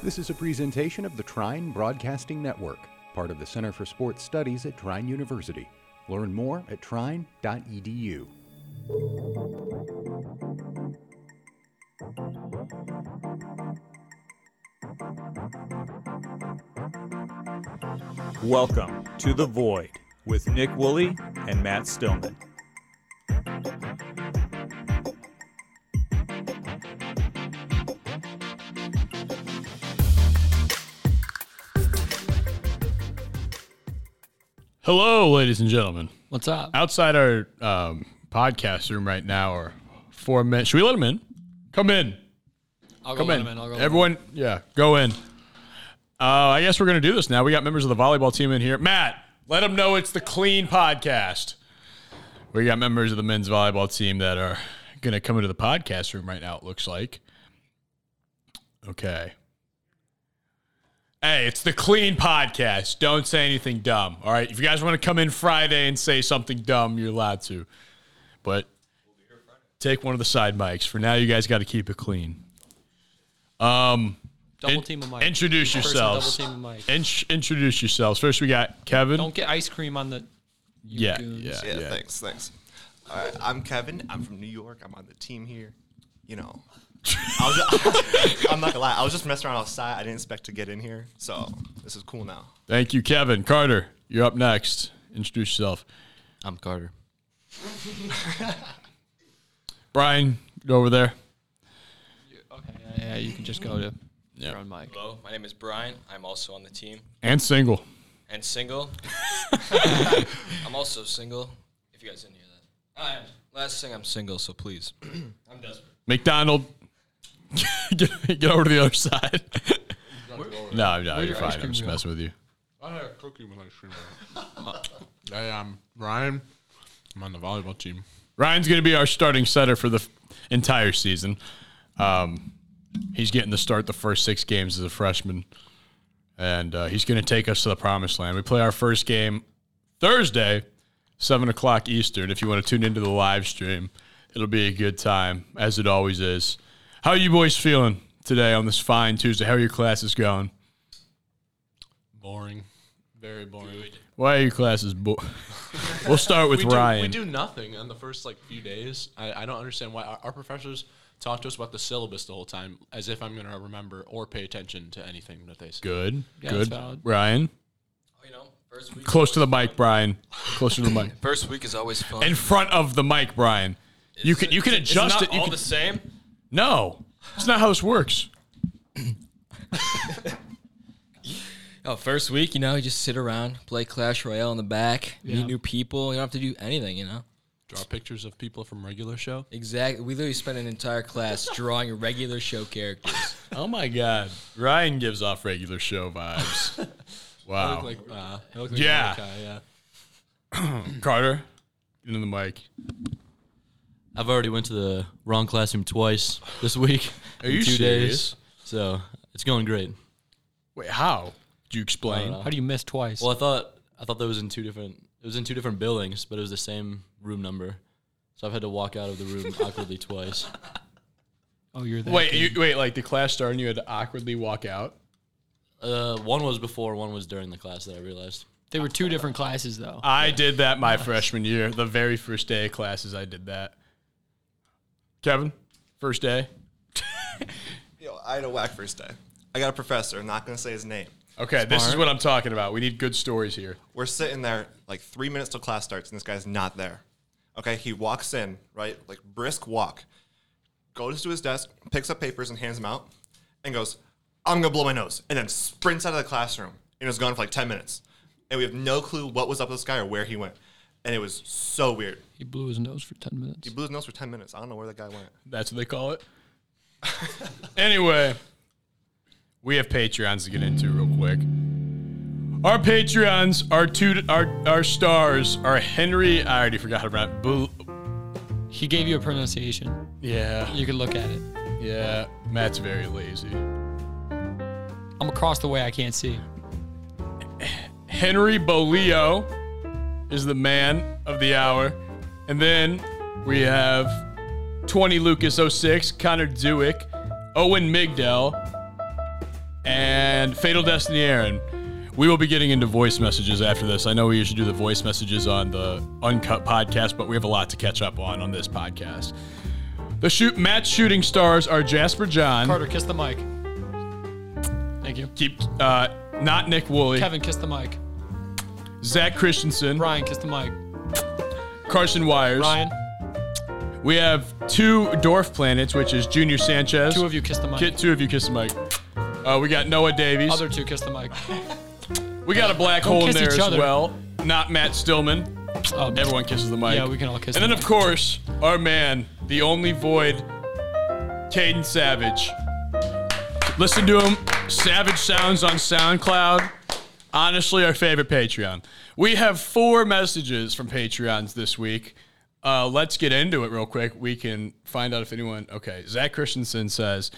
This is a presentation of the Trine Broadcasting Network, part of the Center for Sports Studies at Trine University. Learn more at trine.edu. Welcome to The Void with Nick Woolley and Matt Stillman. Hello, ladies and gentlemen. What's up? Outside our podcast room right now are 4 men. Should we let them in? Come in. I'll go let them in. Everyone, go in. I guess we're going to do this now. We got members of the volleyball team in here. Matt, let them know it's the clean podcast. We got members of the men's volleyball team that are going to come into the podcast room right now, it looks like. Okay. Hey, it's the clean podcast. Don't say anything dumb, all right? If you guys want to come in Friday and say something dumb, you're allowed to. But take one of the side mics. For now, you guys got to keep it clean. Double team a mic. Introduce yourselves. Double team a mic. Introduce yourselves. First, we got Kevin. Don't get ice cream on the... Yeah. Thanks. All right, I'm Kevin. I'm from New York. I'm on the team here. You know... I'm not gonna lie. I was just messing around outside. I didn't expect to get in here, so this is cool now. Thank you, Kevin. Carter, you're up next. Introduce yourself. I'm Carter. Brian, go over there. Okay, you can just go to your own mic. Hello, my name is Brian. I'm also on the team. And single. I'm also single. If you guys didn't hear that, I am. Last thing, I'm single, so please. I'm desperate. McDonald. Get over to the other side. No, you're fine. I'm just messing with you. I had a cookie with ice cream. Hey, I'm Ryan. I'm on the volleyball team. Ryan's going to be our starting setter for the entire season. He's getting to start the first 6 games as a freshman, and he's going to take us to the promised land. We play our first game Thursday, 7 o'clock Eastern. If you want to tune into the live stream, it'll be a good time, as it always is. How are you boys feeling today on this fine Tuesday? How are your classes going? Boring. Very boring. Good. Why are your classes boring? We'll start with Ryan. We do nothing on the first few days. I don't understand why. Our professors talk to us about the syllabus the whole time, as if I'm going to remember or pay attention to anything that they say. Good. Yeah, good. Ryan? Oh, first week. Close to the mic, Brian. Closer to the mic. First week is always fun. In front of the mic, Brian. You can adjust it. It's not all the same? No, that's not how this works. First week, you just sit around, play Clash Royale in the back, meet new people. You don't have to do anything, Draw pictures of people from regular show. Exactly. We literally spent an entire class drawing regular show characters. Oh, my God. Ryan gives off regular show vibes. Wow. I look like Malachi. Carter, get in the mic. I've already went to the wrong classroom twice this week. Are you serious? 2 days, so it's going great. Wait, how? Did you explain? How do you miss twice? Well, I thought that was in two different buildings, but it was the same room number. So I've had to walk out of the room awkwardly twice. Oh, you're there. Wait, like the class started and you had to awkwardly walk out? One was before, one was during the class that I realized. They were 2 different classes though. I did that my freshman year. The very first day of classes I did that. Kevin, first day. I had a whack first day. I got a professor. I'm not going to say his name. Okay, Smart. This is what I'm talking about. We need good stories here. We're sitting there 3 minutes till class starts, and this guy's not there. Okay, he walks in, right, brisk walk, goes to his desk, picks up papers and hands them out, and goes, I'm going to blow my nose, and then sprints out of the classroom, and is gone for 10 minutes. And we have no clue what was up with this guy or where he went. And it was so weird. He blew his nose for 10 minutes. I don't know where that guy went. That's what they call it. Anyway, we have Patreons to get into real quick. Our Patreons, our stars, are Henry. I already forgot about he gave you a pronunciation. Yeah. You can look at it. Yeah. Matt's very lazy. I'm across the way. I can't see. Henry Bolio is the man of the hour. And then we have 20 Lucas06, Connor Duick, Owen Migdell, and Fatal Destiny Aaron. We will be getting into voice messages after this. I know we usually do the voice messages on the Uncut podcast, but we have a lot to catch up on this podcast. The Matt's shooting stars are Jasper John. Carter, kiss the mic. Thank you. Keep not Nick Woolley. Kevin, kiss the mic. Zach Christensen. Ryan, kiss the mic. Carson Wires. Ryan. We have two dwarf planets, which is Junior Sanchez. Two of you kiss the mic. Two of you kiss the mic. We got Noah Davies. Other two kiss the mic. We got a black hole in there as well. Not Matt Stillman. Everyone kisses the mic. Yeah, we can all kiss the mic. And then, of course, our man, the only Void, Caden Savage. Listen to him. Savage Sounds on SoundCloud. Honestly, our favorite Patreon. We have 4 messages from Patreons this week. Let's get into it real quick. We can find out if anyone... Okay, Zach Christensen says...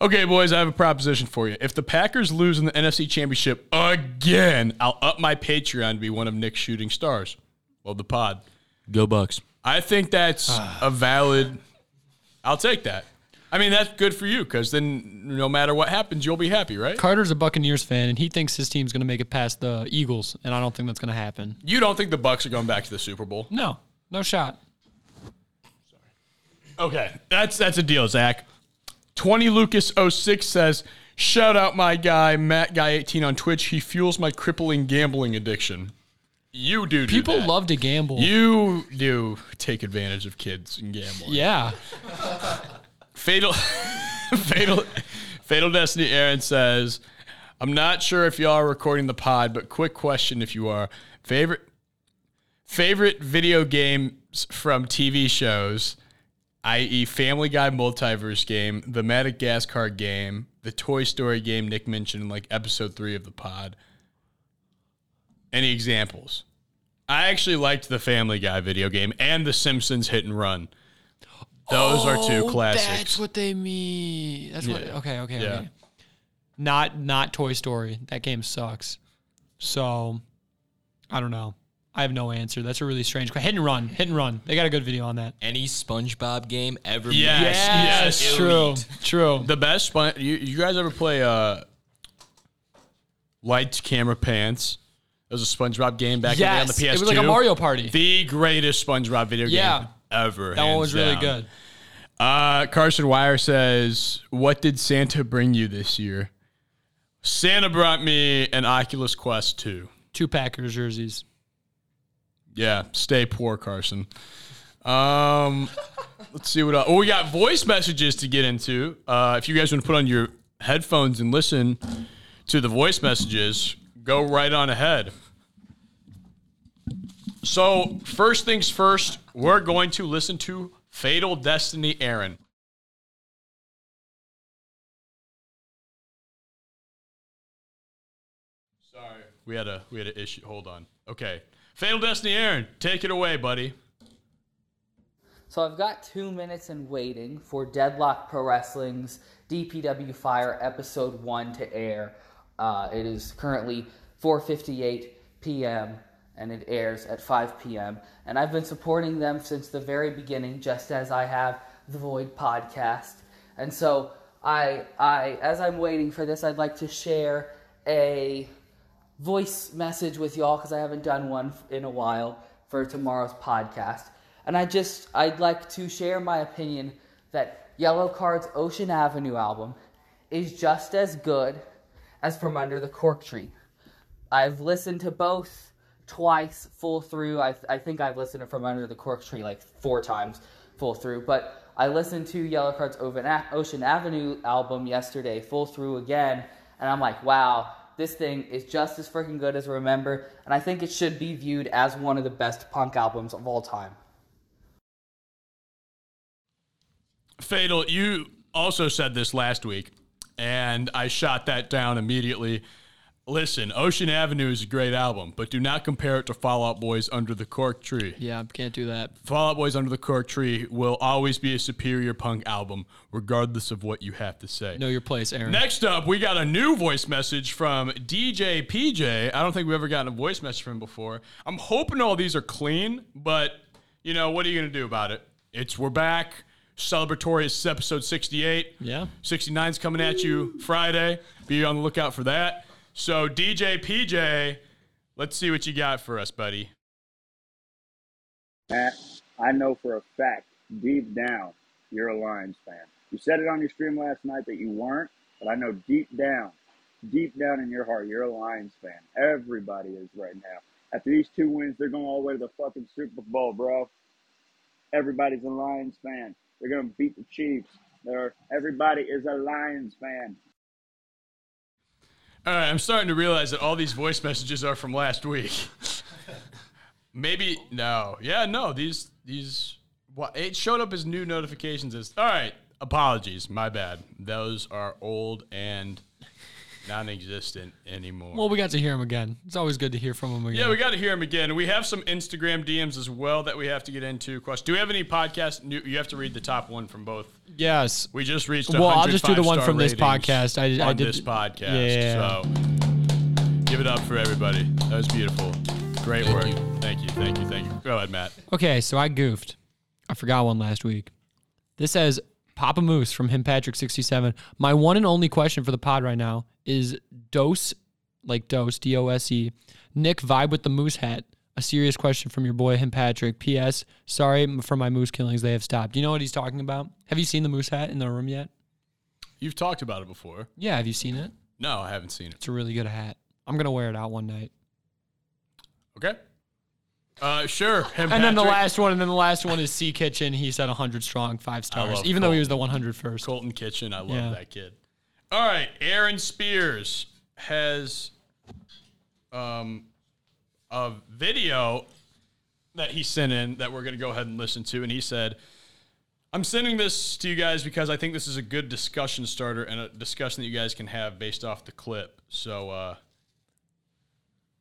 Okay, boys, I have a proposition for you. If the Packers lose in the NFC Championship again, I'll up my Patreon to be one of Nick's shooting stars. Love the pod. Go Bucks. I think that's a valid... I'll take that. I mean, that's good for you, because then no matter what happens, you'll be happy, right? Carter's a Buccaneers fan, and he thinks his team's going to make it past the Eagles, and I don't think that's going to happen. You don't think the Bucs are going back to the Super Bowl? No. No shot. Sorry. Okay. That's a deal, Zach. 20 Lucas06 says, shout out my guy, MattGuy18 on Twitch. He fuels my crippling gambling addiction. You do People that. Love to gamble. You do take advantage of kids and gambling. Yeah. Fatal Destiny Aaron says, I'm not sure if y'all are recording the pod, but quick question if you are. Favorite video games from TV shows? i.e. Family Guy multiverse game, the Madagascar game, the Toy Story game Nick mentioned in like episode 3 of the pod. Any examples? I actually liked the Family Guy video game and the Simpsons Hit and Run. Those are two classics. That's what they mean. That's what. Okay. Yeah. Okay. Not Toy Story. That game sucks. So, I don't know. I have no answer. That's a really strange question. Hit and run. They got a good video on that. Any SpongeBob game ever? Yes. True. The best. You guys ever play Lights, Camera, Pants? That was a SpongeBob game back in the day on the PS2. It was like a Mario Party. The greatest SpongeBob video game ever. That one was really good. Carson Wire says, "What did Santa bring you this year?" Santa brought me an Oculus Quest 2. 2 Packers jerseys. Yeah, stay poor, Carson. Let's see what else. We got voice messages to get into. If you guys want to put on your headphones and listen to the voice messages, go right on ahead. So, first things first, we're going to listen to Fatal Destiny Aaron. Sorry, we had an issue. Hold on. Okay. Fatal Destiny Aaron, take it away, buddy. So I've got 2 minutes in waiting for Deadlock Pro Wrestling's DPW Fire Episode 1 to air. It is currently 4:58 p.m. and it airs at 5 p.m. And I've been supporting them since the very beginning, just as I have the Void podcast. And so I as I'm waiting for this, I'd like to share a voice message with y'all because I haven't done one in a while for tomorrow's podcast. And I'd like to share my opinion that Yellow Card's Ocean Avenue album is just as good as From Under the Cork Tree. I've listened to both twice full through. I think I've listened to From Under the Cork Tree like 4 times full through, but I listened to Yellow Card's Ocean Avenue album yesterday full through again, and I'm like, wow, this thing is just as freaking good as Remember, and I think it should be viewed as one of the best punk albums of all time. Fatal, you also said this last week, and I shot that down immediately. Listen, Ocean Avenue is a great album, but do not compare it to Fall Out Boy's Under the Cork Tree. Yeah, can't do that. Fall Out Boy's Under the Cork Tree will always be a superior punk album, regardless of what you have to say. Know your place, Aaron. Next up, we got a new voice message from DJ PJ. I don't think we've ever gotten a voice message from him before. I'm hoping all these are clean, but, you know, what are you going to do about it? We're back. celebratory. This is episode 68. Yeah. 69's coming at you Friday. Be on the lookout for that. So, DJ PJ, let's see what you got for us, buddy. Matt, I know for a fact, deep down, you're a Lions fan. You said it on your stream last night that you weren't, but I know deep down in your heart, you're a Lions fan. Everybody is right now. After these two wins, they're going all the way to the fucking Super Bowl, bro. Everybody's a Lions fan. They're going to beat the Chiefs. Everybody is a Lions fan. All right, I'm starting to realize that all these voice messages are from last week. Maybe, no. Yeah, no, these what, it showed up as new notifications. All right, apologies, my bad. Those are old and non-existent anymore. Well, we got to hear him again. It's always good to hear from him again. Yeah, we got to hear him again. We have some Instagram DMs as well that we have to get into. Do we have any podcast? You have to read the top one from both. Yes. We just reached 105 Well, I'll just do the one from this podcast. I did this podcast. Yeah. So give it up for everybody. That was beautiful. Great work. Thank you. Go ahead, Matt. Okay, so I goofed. I forgot one last week. This says... Papa Moose from HimPatrick67. My one and only question for the pod right now is Dose, D-O-S-E. Nick, vibe with the moose hat. A serious question from your boy, HimPatrick. P.S. Sorry for my moose killings. They have stopped. Do you know what he's talking about? Have you seen the moose hat in the room yet? You've talked about it before. Yeah, have you seen it? No, I haven't seen it. It's a really good hat. I'm going to wear it out one night. Okay. Sure. And then the last one is C Kitchen. He said 100 strong, 5 stars, even though he was the 101st. Colton Kitchen, I love that kid. All right, Aaron Spears has a video that he sent in that we're going to go ahead and listen to, and he said, I'm sending this to you guys because I think this is a good discussion starter and a discussion that you guys can have based off the clip. So,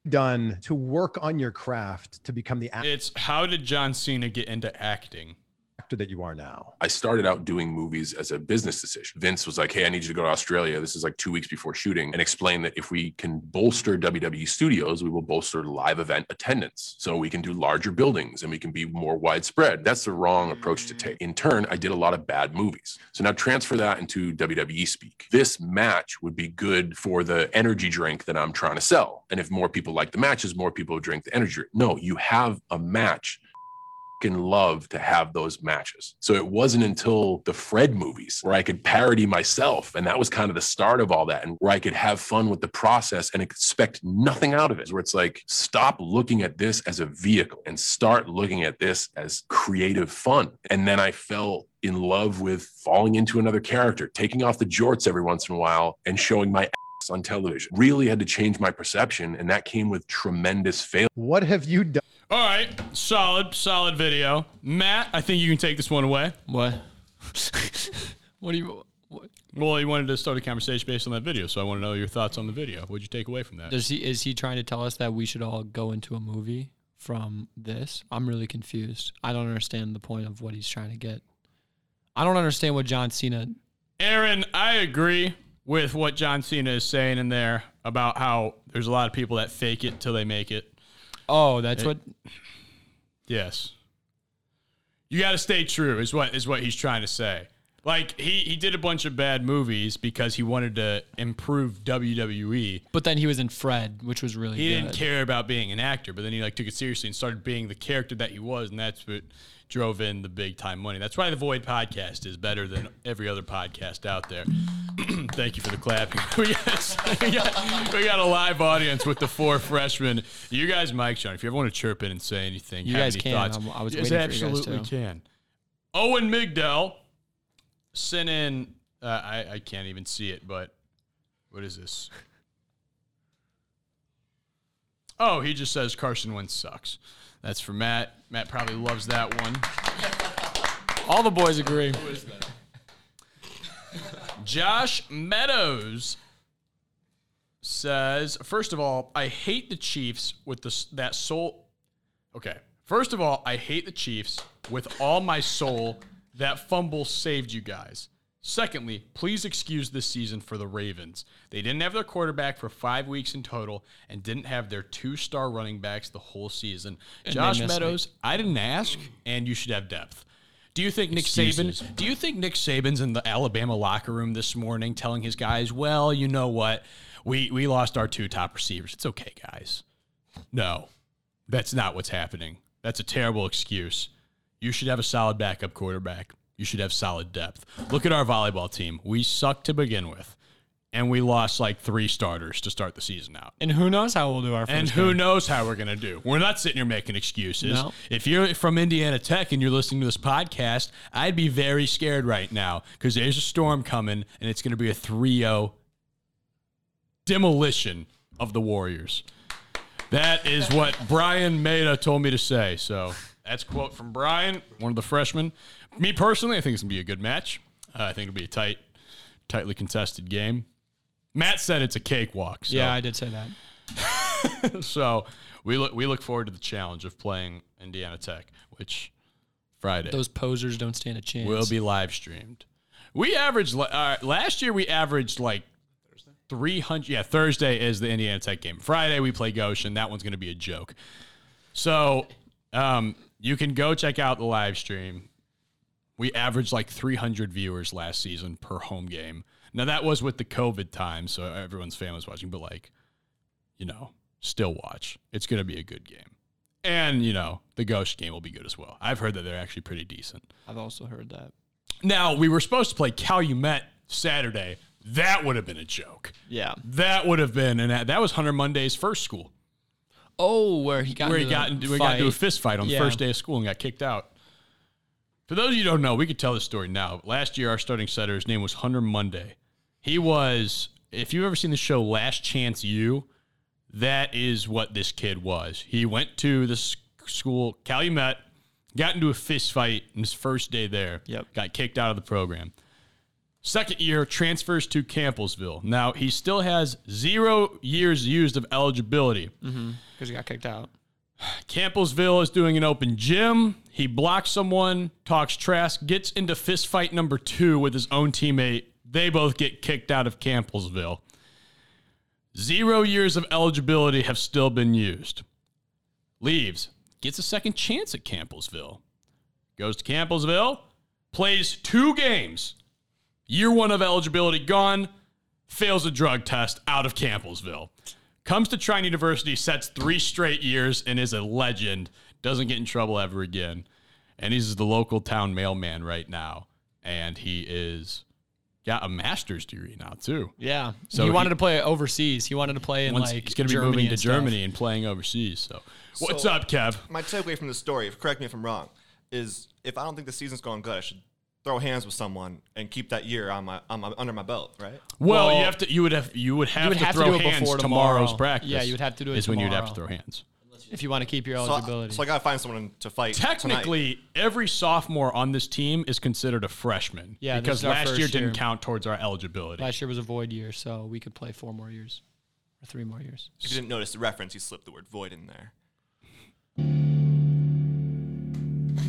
done to work on your craft to become the actor. It's how did John Cena get into acting? Actor that you are now. I started out doing movies as a business decision. Vince was like, hey, I need you to go to Australia. This is like 2 weeks before shooting, and explain that if we can bolster WWE studios, we will bolster live event attendance. So we can do larger buildings and we can be more widespread. That's the wrong approach to take. In turn, I did a lot of bad movies. So now transfer that into WWE speak. This match would be good for the energy drink that I'm trying to sell. And if more people like the matches, more people drink the energy drink. No, you have a match. Love to have those matches. So it wasn't until the Fred movies where I could parody myself, and that was kind of the start of all that, and where I could have fun with the process and expect nothing out of it, where it's like, stop looking at this as a vehicle and start looking at this as creative fun. And then I fell in love with falling into another character, taking off the jorts every once in a while and showing my ass on television. Really had to change my perception, and that came with tremendous failure. What have you done? All right, solid video. Matt, I think you can take this one away. What? What? Well, you wanted to start a conversation based on that video, so I want to know your thoughts on the video. What would you take away from that? Is he trying to tell us that we should all go into a movie from this? I'm really confused. I don't understand the point of what he's trying to get. I don't understand what John Cena... Aaron, I agree with what John Cena is saying in there about how there's a lot of people that fake it till they make it. Oh, that's what. Yes, you got to stay true. Is what he's trying to say. Like he did a bunch of bad movies because he wanted to improve WWE. But then he was in Fred, which was really good. He didn't care about being an actor, but then he like took it seriously and started being the character that he was, and that's what drove in the big time money. That's why the Void podcast is better than every other podcast out there. Thank you for the clapping. We got a live audience with the 4 freshmen. You guys, Mike, Sean, if you ever want to chirp in and say anything, you guys can. I was waiting for you guys to. Absolutely can. Owen Migdell sent in. I can't even see it, but what is this? Oh, he just says Carson Wentz sucks. That's for Matt. Matt probably loves that one. All the boys agree. Who is that? Josh Meadows says, First of all, I hate the Chiefs with all my soul. That fumble saved you guys. Secondly, please excuse this season for the Ravens. They didn't have their quarterback for 5 weeks in total and didn't have their 2-star running backs the whole season. And Josh Meadows, I didn't ask, and you should have depth. Do you think Nick Saban's in the Alabama locker room this morning telling his guys, well, you know what? We lost our two top receivers. It's okay, guys. No, that's not what's happening. That's a terrible excuse. You should have a solid backup quarterback. You should have solid depth. Look at our volleyball team. We suck to begin with. And we lost like three starters to start the season out. And who knows how we'll do our first And who game. Knows how we're going to do. We're not sitting here making excuses. No. If you're from Indiana Tech and you're listening to this podcast, I'd be very scared right now because there's a storm coming and it's going to be a 3-0 demolition of the Warriors. That is what Brian Maida told me to say. So that's a quote from Brian, one of the freshmen. Me personally, I think it's going to be a good match. I think it'll be a tightly contested game. Matt said it's a cakewalk. So. Yeah, I did say that. So we look forward to the challenge of playing Indiana Tech, which Friday. Those posers don't stand a chance. Will be live streamed. We averaged last year. We averaged like 300. Yeah, Thursday is the Indiana Tech game. Friday we play Goshen. That one's going to be a joke. So you can go check out the live stream. We averaged like 300 viewers last season per home game. Now, that was with the COVID time, so everyone's family's watching, but, like, you know, still watch. It's going to be a good game. And, you know, the Ghost game will be good as well. I've heard that they're actually pretty decent. I've also heard that. Now, we were supposed to play Calumet Saturday. That would have been a joke. Yeah. That would have been, and that was Hunter Monday's first school. Oh, where he got into a fist fight on the first day of school and got kicked out. For those of you who don't know, we could tell this story now. Last year, our starting setter's name was Hunter Monday. He was, if you've ever seen the show Last Chance U, that is what this kid was. He went to the school, Calumet, got into a fist fight in his first day there, got kicked out of the program. Second year, transfers to Campbellsville. Now, he still has 0 years used of eligibility. Mm-hmm. Because he got kicked out. Campbellsville is doing an open gym. He blocks someone, talks trash, gets into fist fight number 2 with his own teammate. They both get kicked out of Campbellsville. 0 years of eligibility have still been used. Leaves. Gets a second chance at Campbellsville. Goes to Campbellsville. Plays 2 games. Year 1 of eligibility gone. Fails a drug test out of Campbellsville. Comes to Trine University, sets 3 straight years, and is a legend. Doesn't get in trouble ever again. And he's the local town mailman right now. And he is got a master's degree now, too. Yeah. So he wanted to play overseas. He wanted to play in, like, he's going to be moving to Germany and playing overseas. So what's up, Kev? My takeaway from the story, correct me if I'm wrong, is if I don't think the season's going good, I should throw hands with someone and keep that year under my belt, right? Well, you would have to throw hands tomorrow's practice. Yeah, you would have to do it. Is tomorrow. When you'd have to throw hands if you want to keep your eligibility. So I got to find someone to fight. Technically, every sophomore on this team is considered a freshman. Yeah, because last year didn't count towards our eligibility. Last year was a void year, so we could play 4 more years or 3 more years. If you didn't notice the reference, you slipped the word void in there.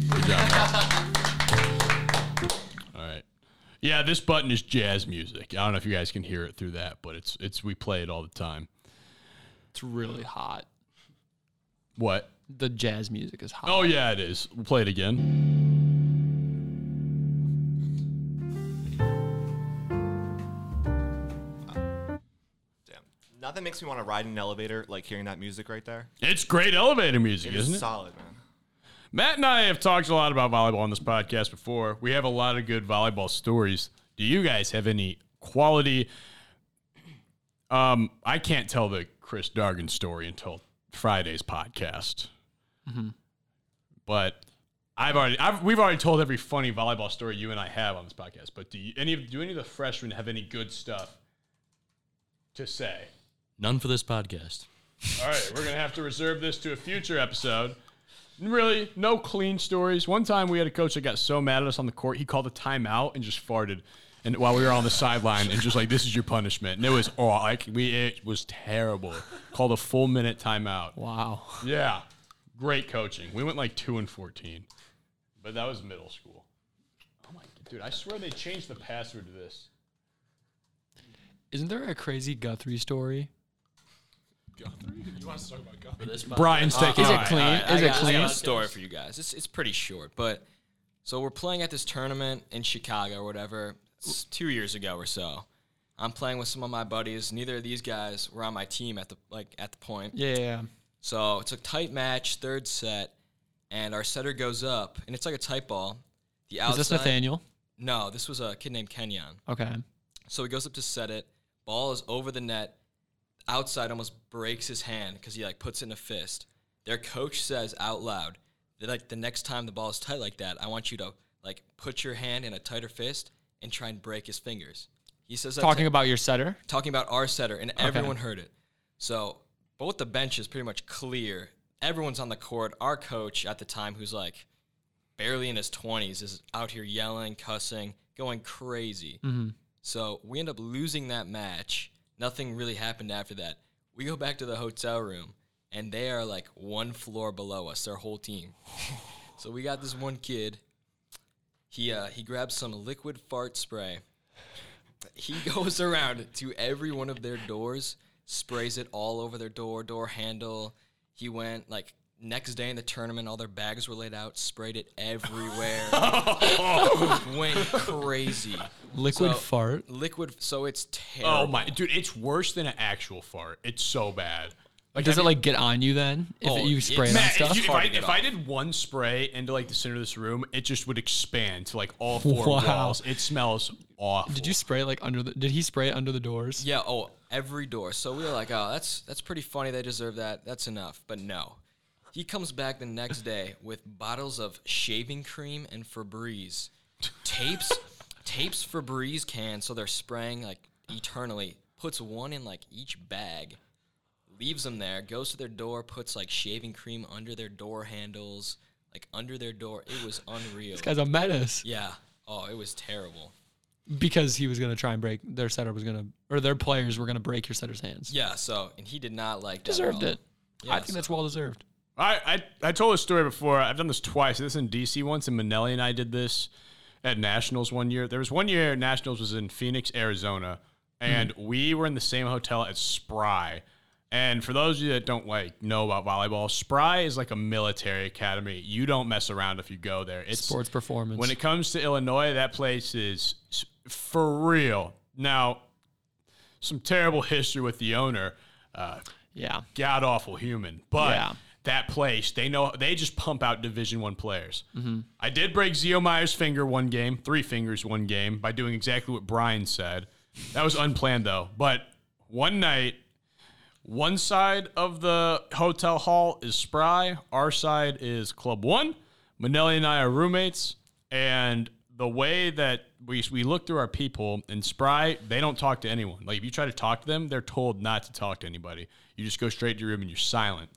Good job. Yeah, this button is jazz music. I don't know if you guys can hear it through that, but it's we play it all the time. It's really hot. What? The jazz music is hot. Oh, yeah, it is. We'll play it again. Damn. Nothing makes me want to ride in an elevator like hearing that music right there. It's great elevator music, isn't it? It's solid, man. Matt and I have talked a lot about volleyball on this podcast before. We have a lot of good volleyball stories. Do you guys have any quality? I can't tell the Chris Dargan story until Friday's podcast. Mm-hmm. But we've already told every funny volleyball story you and I have on this podcast. But do any of the freshmen have any good stuff to say? None for this podcast. All right, we're gonna have to reserve this to a future episode. Really, no clean stories. One time we had a coach that got so mad at us on the court, he called a timeout and just farted and while we were on the sideline and just like, this is your punishment. And it was, it was terrible. Called a full minute timeout. Wow. Yeah. Great coaching. We went like 2-14. But that was middle school. Oh, my God. Dude, I swear they changed the password to this. Isn't there a crazy Guthrie story? Guthrie? You want to talk about Guthrie? Brian's taking it. Is it clean? I got a story for you guys. It's pretty short, but So we're playing at this tournament in Chicago or whatever, 2 years ago or so. I'm playing with some of my buddies. Neither of these guys were on my team at the point. Yeah. So it's a tight match, third set, and our setter goes up, and it's like a tight ball. The outside, is this Nathaniel? No, this was a kid named Kenyon. Okay. So he goes up to set it. Ball is over the net. Outside almost breaks his hand because he puts it in a fist. Their coach says out loud that the next time the ball is tight like that, I want you to put your hand in a tighter fist and try and break his fingers. He says that talking about your setter? Talking about our setter, and everyone heard it. So both the benches pretty much clear. Everyone's on the court. Our coach at the time, who's barely in his 20s, is out here yelling, cussing, going crazy. Mm-hmm. So we end up losing that match. Nothing really happened after that. We go back to the hotel room, and they are one floor below us, their whole team. So we got this one kid. He grabs some liquid fart spray. He goes around to every one of their doors, sprays it all over their door handle. He went, next day in the tournament, all their bags were laid out, sprayed it everywhere. Went crazy. Liquid fart? Liquid, so it's terrible. Oh, my. Dude, it's worse than an actual fart. It's so bad. Does it get on you then? If you spray it on stuff? If I did one spray into the center of this room, it just would expand to all four walls. It smells awful. Did you spray did he spray it under the doors? Yeah, every door. So we were oh, that's pretty funny. They deserve that. That's enough. But no. He comes back the next day with bottles of shaving cream and Febreze. Tapes Febreze cans, so they're spraying eternally. Puts one in each bag. Leaves them there, goes to their door, puts shaving cream under their door handles, under their door. It was unreal. This guy's a menace. Yeah. Oh, it was terrible. Because he was going to try and break, their players were going to break your setter's hands. Yeah, and he did not that deserved at all. It. Yeah, I think that's well deserved. I told this story before. I've done this twice. This is in D.C. once, and Manelli and I did this at Nationals one year. There was one year Nationals was in Phoenix, Arizona, and we were in the same hotel at Spry. And for those of you that don't know about volleyball, Spry is a military academy. You don't mess around if you go there. It's sports performance. When it comes to Illinois, that place is for real. Now, some terrible history with the owner. God awful human. But that place, they just pump out Division I players. Mm-hmm. I did break Zio Meyer's finger one game, three fingers one game, by doing exactly what Brian said. That was unplanned though. But one night. One side of the hotel hall is Spry. Our side is Club One. Manelli and I are roommates. And the way that we look through our people in Spry, they don't talk to anyone. If you try to talk to them, they're told not to talk to anybody. You just go straight to your room and you're silent.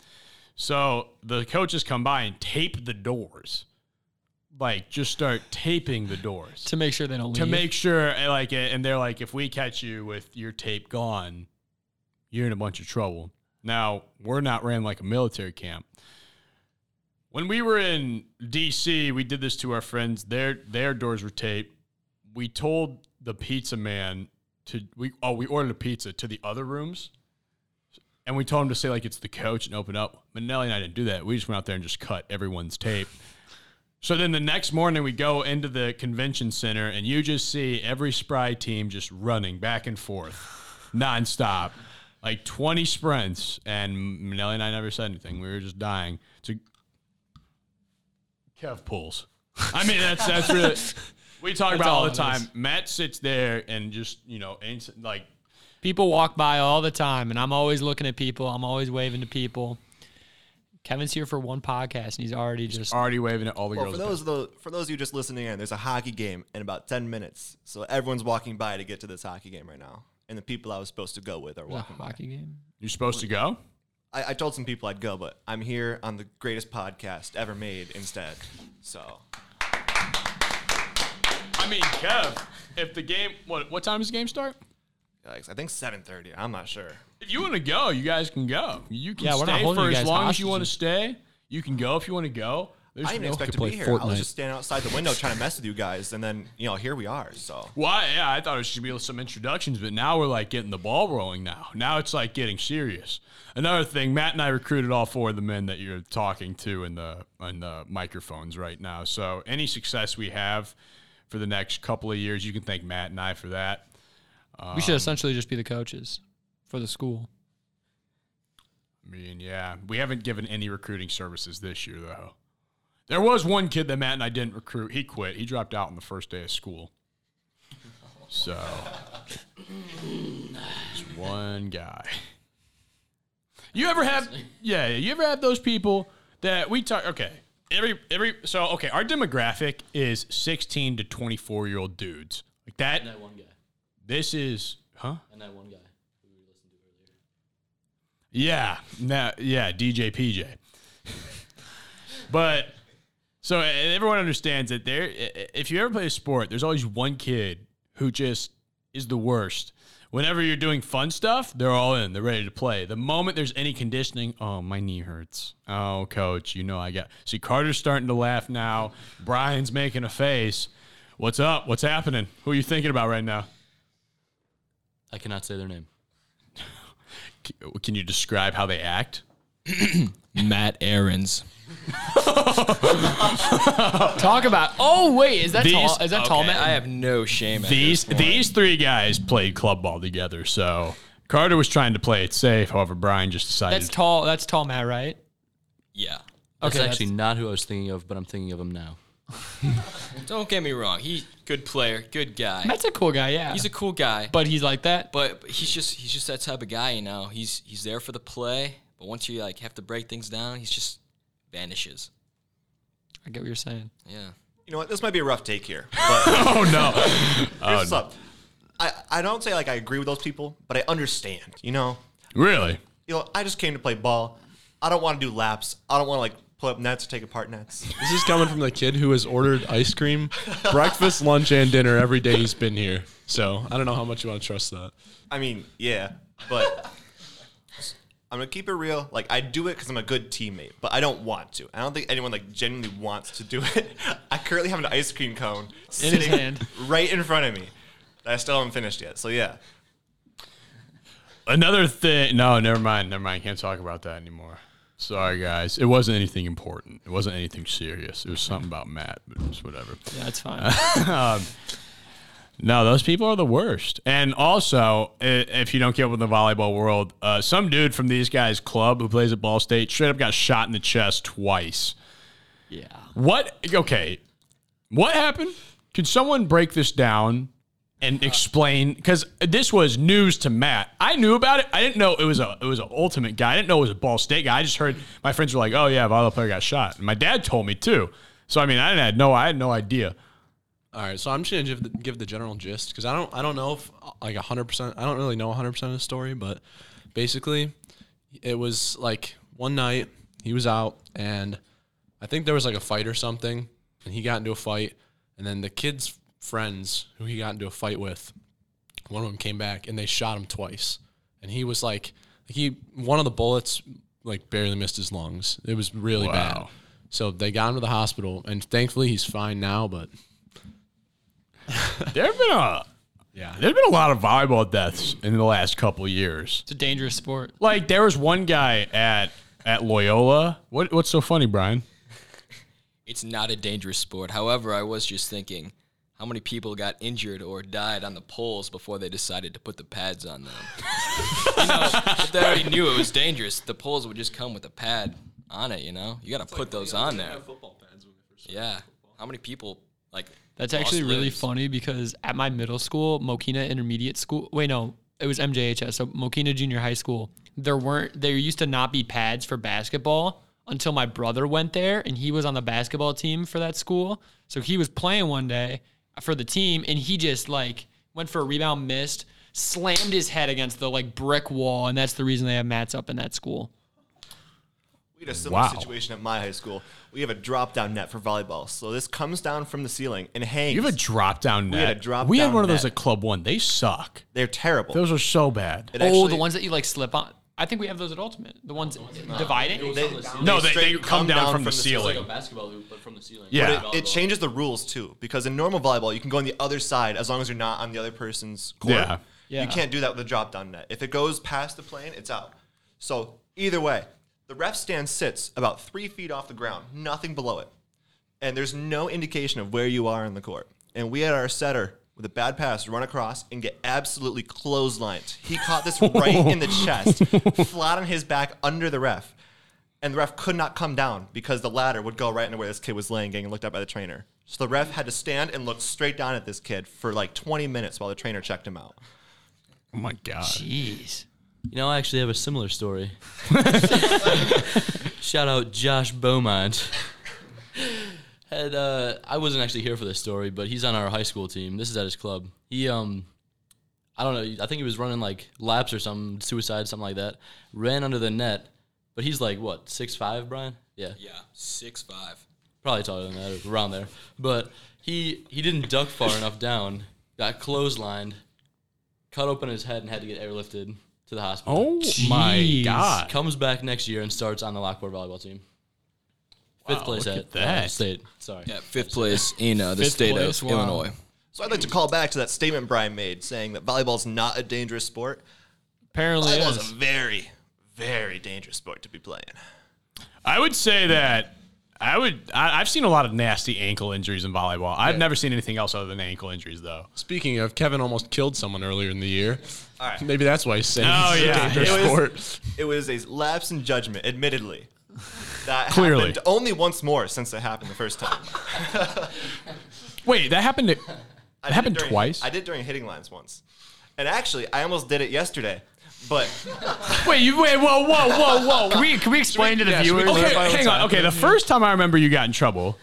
So the coaches come by and tape the doors. Just start taping the doors. To make sure they don't leave. To make sure, and they're if we catch you with your tape gone, you're in a bunch of trouble. Now, we're not ran like a military camp. When we were in D.C., we did this to our friends. Their doors were taped. We told the pizza man we ordered a pizza to the other rooms, and we told him to say, it's the coach and open up. Manelli and I didn't do that. We just went out there and just cut everyone's tape. So then the next morning we go into the convention center, and you just see every Spry team just running back and forth nonstop. 20 sprints, and Manelli and I never said anything. We were just dying. Kev pulls. I mean, that's really... We talk about all the time. Is. Matt sits there and just, people walk by all the time, and I'm always looking at people. I'm always waving to people. Kevin's here for one podcast, and he's already already waving at all the girls. For those of you just listening in, there's a hockey game in about 10 minutes, so everyone's walking by to get to this hockey game right now. And the people I was supposed to go with are walking by. Hockey game? You're supposed to go? I told some people I'd go, but I'm here on the greatest podcast ever made instead. So, I mean, Kev, if the game, what time does the game start? I think 7:30. I'm not sure. If you want to go, you guys can go. You can stay for as long as you want to stay. You can go if you want to go. I didn't expect to be here. Fortnite. I was just standing outside the window trying to mess with you guys, and then, you know, here we are. So yeah, I thought it should be some introductions, but now we're like getting the ball rolling now. Now it's like getting serious. Another thing, Matt and I recruited all four of the men that you're talking to in the microphones right now. So any success we have for the next couple of years, you can thank Matt and I for that. We should essentially just be the coaches for the school. I mean, yeah. We haven't given any recruiting services this year, though. There was one kid that Matt and I didn't recruit. He quit. He dropped out on the first day of school. So, just one guy. You ever have those people that we talk, okay. So, our demographic is 16 to 24-year-old dudes. Like that. And that one guy. This is, And that one guy who we listened to earlier. Yeah. DJ PJ. But... So everyone understands that there. If you ever play a sport, there's always one kid who just is the worst. Whenever you're doing fun stuff, they're all in. They're ready to play. The moment there's any conditioning, oh, my knee hurts. Oh, coach, you know I got. See, Carter's starting to laugh now. Brian's making a face. What's up? What's happening? Who are you thinking about right now? I cannot say their name. Can you describe how they act? Matt Aarons. Talk about. Oh wait, is that tall? Is that okay. Tall man? I have no shame. These three guys played club ball together. So Carter was trying to play it safe. However, Brian just decided That's tall Matt, right? Yeah. Okay, that's actually not who I was thinking of, but I'm thinking of him now. Don't get me wrong. He's a good player, good guy. That's a cool guy, yeah. He's a cool guy, but he's like that. But he's just that type of guy, you know. He's there for the play. But once you like have to break things down, he just vanishes. I get what you're saying. Yeah. You know what? This might be a rough take here. But oh no! Here's what's up. I don't say like I agree with those people, but I understand. You know. Really? You know, I just came to play ball. I don't want to do laps. I don't want to like pull up nets or take apart nets. This is coming from the kid who has ordered ice cream, breakfast, lunch, and dinner every day he's been here. So I don't know how much you want to trust that. I mean, yeah, but. I'm going to keep it real. Like, I do it because I'm a good teammate, but I don't want to. I don't think anyone, like, genuinely wants to do it. I currently have an ice cream cone sitting right in front of me that I still haven't finished yet. So, yeah. Another thing. No, never mind. Can't talk about that anymore. Sorry, guys. It wasn't anything important. It wasn't anything serious. It was something about Matt, but it was whatever. Yeah, it's fine. No, those people are the worst. And also, if you don't keep up with the volleyball world, some dude from these guys' club who plays at Ball State straight up got shot in the chest twice. Yeah. What? Okay. What happened? Could someone break this down and explain? Because this was news to Matt. I knew about it. I didn't know it was an ultimate guy. I didn't know it was a Ball State guy. I just heard my friends were like, oh, yeah, volleyball player got shot. And my dad told me, too. So, I mean, I had no idea. All right, so I'm just gonna give the general gist because I don't know if like 100%. I don't really know 100% of the story, but basically, it was like one night he was out, and I think there was like a fight or something, and he got into a fight, and then the kid's friends who he got into a fight with, one of them came back and they shot him twice, and he was like one of the bullets like barely missed his lungs. It was really bad. So they got him to the hospital, and thankfully he's fine now, but. There's been a lot of volleyball deaths in the last couple of years. It's a dangerous sport. Like there was one guy at Loyola. What's so funny, Brian? It's not a dangerous sport. However, I was just thinking how many people got injured or died on the poles before they decided to put the pads on them. You know, if they already knew it was dangerous, the poles would just come with a pad on it, you know? You got to put those on there. Football pads when they first started football. How many people like That's actually really funny because at my middle school, Mokina Intermediate School, it was MJHS, so Mokina Junior High School, there used to not be pads for basketball until my brother went there, and he was on the basketball team for that school. So he was playing one day for the team, and he just, like, went for a rebound, missed, slammed his head against the, like, brick wall, and that's the reason they have mats up in that school. We had a similar situation at my high school. We have a drop-down net for volleyball. So this comes down from the ceiling and hangs. You have a drop-down net? We had a drop-down net. We had one of those at Club One. They suck. They're terrible. Those are so bad. The ones that you, like, slip on? I think we have those at Ultimate. The ones dividing? They come down from the ceiling. It's like a basketball hoop, but from the ceiling. Yeah. It changes the rules, too, because in normal volleyball, you can go on the other side as long as you're not on the other person's court. Yeah. Yeah. You can't do that with a drop-down net. If it goes past the plane, it's out. So either way, the ref stand sits about 3 feet off the ground, nothing below it. And there's no indication of where you are in the court. And we had our setter with a bad pass run across and get absolutely clotheslined. He caught this right in the chest, flat on his back under the ref. And the ref could not come down because the ladder would go right into where this kid was laying, getting looked at by the trainer. So the ref had to stand and look straight down at this kid for like 20 minutes while the trainer checked him out. Oh, my God. Jeez. You know, I actually have a similar story. Shout out Josh Beaumont. I wasn't actually here for this story, but he's on our high school team. This is at his club. He, I don't know, I think he was running, like, laps or something, suicide, something like that. Ran under the net, but he's, like, what, 6'5", Brian? Yeah. Yeah, 6'5". Probably taller than that, or around there. But he didn't duck far enough down, got clotheslined, cut open his head, and had to get airlifted to the hospital. Oh, jeez. My God. Comes back next year and starts on the Lockport volleyball team. Fifth place state. Sorry. Yeah, fifth place in the state of Illinois. So I'd like to call back to that statement Brian made saying that volleyball's not a dangerous sport. Apparently it is. Volleyball's a very, very dangerous sport to be playing. I would say that I've seen a lot of nasty ankle injuries in volleyball. I've never seen anything else other than ankle injuries, though. Speaking of, Kevin almost killed someone earlier in the year. All right. Maybe that's why he's saying it's a dangerous sport. It was a lapse in judgment, admittedly. That clearly happened only once more since it happened the first time. Wait, that happened twice? I did during hitting lines once. And actually, I almost did it yesterday. But wait, whoa. Can we explain to the viewers? Okay, hang on. Okay, the first time I remember you got in trouble.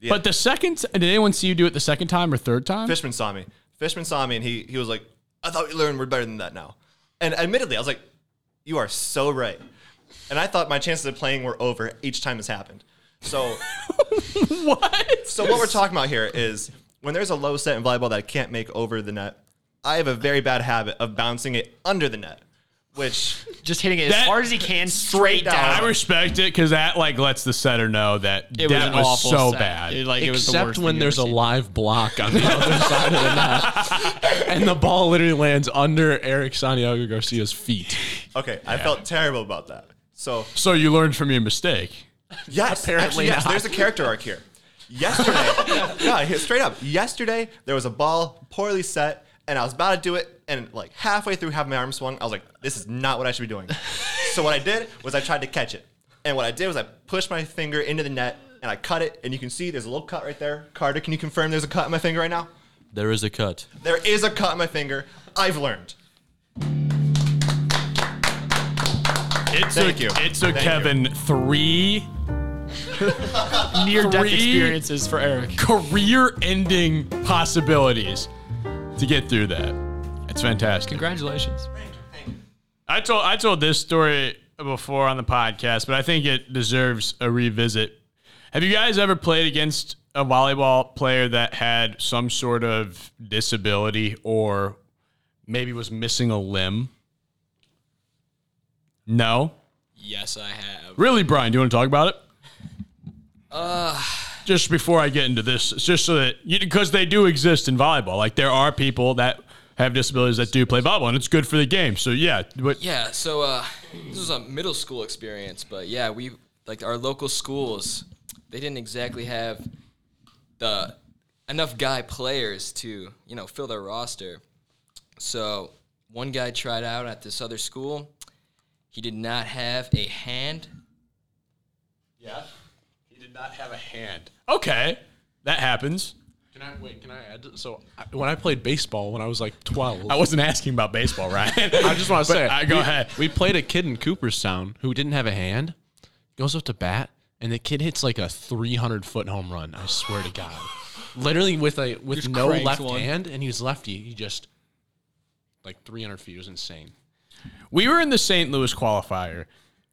Yeah. But the second, did anyone see you do it the second time or third time? Fishman saw me and he was like, I thought we learned we're better than that now. And admittedly, I was like, you are so right. And I thought my chances of playing were over each time this happened. So what? So what we're talking about here is when there's a low set in volleyball that I can't make over the net, I have a very bad habit of bouncing it under the net, which just hitting it as hard as he can straight down. I respect it because that like lets the setter know that that was so bad. Except when there's a live block on the other side of the net, and the ball literally lands under Eric Santiago Garcia's feet. Okay, yeah. I felt terrible about that. So you learned from your mistake. Yes, apparently. Actually, yes, there's a character arc here. Yesterday, there was a ball poorly set, and I was about to do it, and like halfway through having my arm swung, I was like, this is not what I should be doing. So what I did was I tried to catch it. And what I did was I pushed my finger into the net, and I cut it, and you can see there's a little cut right there. Carter, can you confirm there's a cut in my finger right now? There is a cut. There is a cut in my finger. I've learned. Thank you. Kevin, three near-death experiences for Eric. Career-ending possibilities to get through that. That's fantastic. Congratulations. Thank you. I told this story before on the podcast, but I think it deserves a revisit. Have you guys ever played against a volleyball player that had some sort of disability or maybe was missing a limb? No. Yes, I have. Really, Brian? Do you want to talk about it? Just before I get into this, just so that because they do exist in volleyball, like there are people that have disabilities that do play volleyball, and it's good for the game. So yeah, but yeah. So this was a middle school experience, but yeah, we like our local schools. They didn't exactly have the enough guy players to fill their roster. So one guy tried out at this other school. He did not have a hand. Yeah. He did not have a hand. Okay. That happens. Can I add? So when I played baseball when I was like 12. I wasn't asking about baseball, Ryan. I just want to say. Go ahead. We played a kid in Cooperstown who didn't have a hand. Goes up to bat, and the kid hits like a 300-foot home run. I swear to God. Literally with no left hand, and he was lefty. He just, like 300 feet. It was insane. We were in the St. Louis qualifier,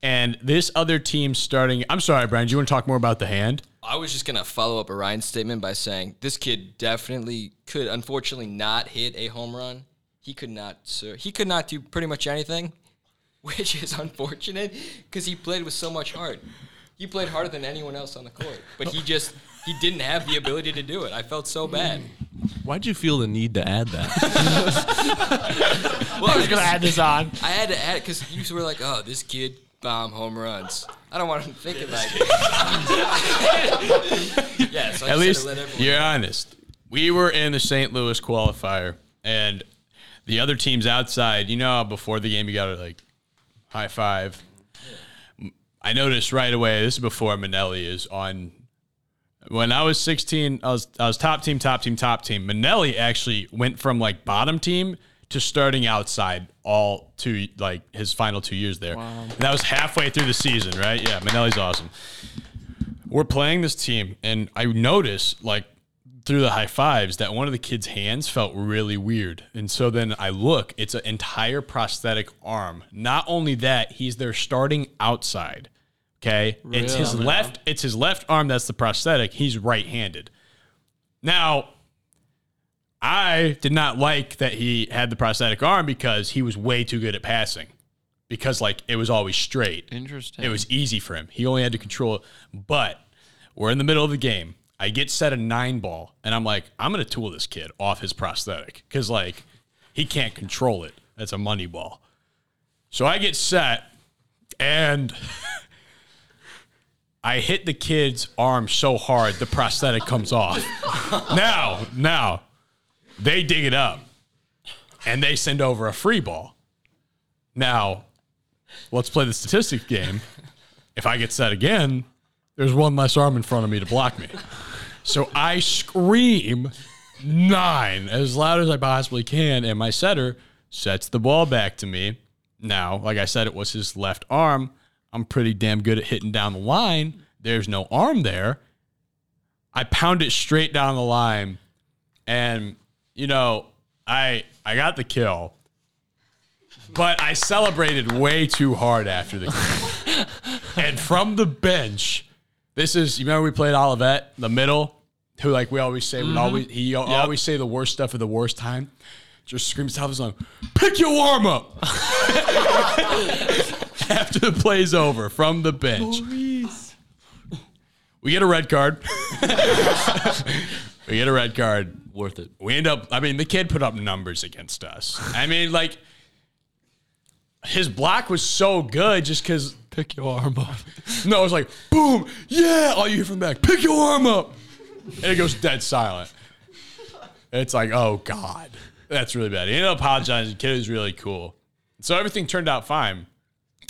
and this other team starting... I'm sorry, Brian, do you want to talk more about the hand? I was just going to follow up Orion's statement by saying this kid definitely could, unfortunately, not hit a home run. He could not do pretty much anything. which is unfortunate because he played with so much heart. He played harder than anyone else on the court, but he didn't have the ability to do it. I felt so bad. Why'd you feel the need to add that? Well, I was going to add this on. I had to add it because you were like, oh, this kid bomb home runs. I don't want him thinking like that. Yeah, so at least you're honest. We were in the St. Louis qualifier, and the other team's outside. You know, before the game, you got to, like, high five. Yeah. I noticed right away, this is before Minelli is on. When I was 16, I was top team. Minelli actually went from, like, bottom team to starting outside all two, like, his final 2 years there. Wow. And that was halfway through the season, right? Yeah, Minelli's awesome. We're playing this team, and I noticed, like, through the high fives that one of the kid's hands felt really weird. And so then I look, it's an entire prosthetic arm. Not only that, he's there starting outside. Okay. Really? It's his left arm. That's the prosthetic. He's right-handed. Now I did not like that he had the prosthetic arm because he was way too good at passing because like it was always straight. Interesting. It was easy for him. He only had to control it, but we're in the middle of the game. I get set a 9-ball, and I'm like, I'm going to tool this kid off his prosthetic because, like, he can't control it. That's a money ball. So I get set, and I hit the kid's arm so hard the prosthetic comes off. Now, they dig it up, and they send over a free ball. Now, let's play the statistics game. If I get set again, there's one less arm in front of me to block me. So I scream 9 as loud as I possibly can, and my setter sets the ball back to me. Now, like I said, it was his left arm. I'm pretty damn good at hitting down the line. There's no arm there. I pound it straight down the line, and, you know, I got the kill, but I celebrated way too hard after the game. And from the bench... This is, you remember we played Olivet, the middle, who, like, we always say, mm-hmm. Always say the worst stuff at the worst time. Just screams top of his lung, pick your warm up! After the play's over, from the bench. Boys. We get a red card. Worth it. We end up, I mean, the kid put up numbers against us. I mean, like, his block was so good just because... Pick your arm up. No, it was like, boom, yeah, all you hear from the back, pick your arm up. And it goes dead silent. It's like, oh, God, that's really bad. He ended up apologizing. The kid was really cool. So everything turned out fine.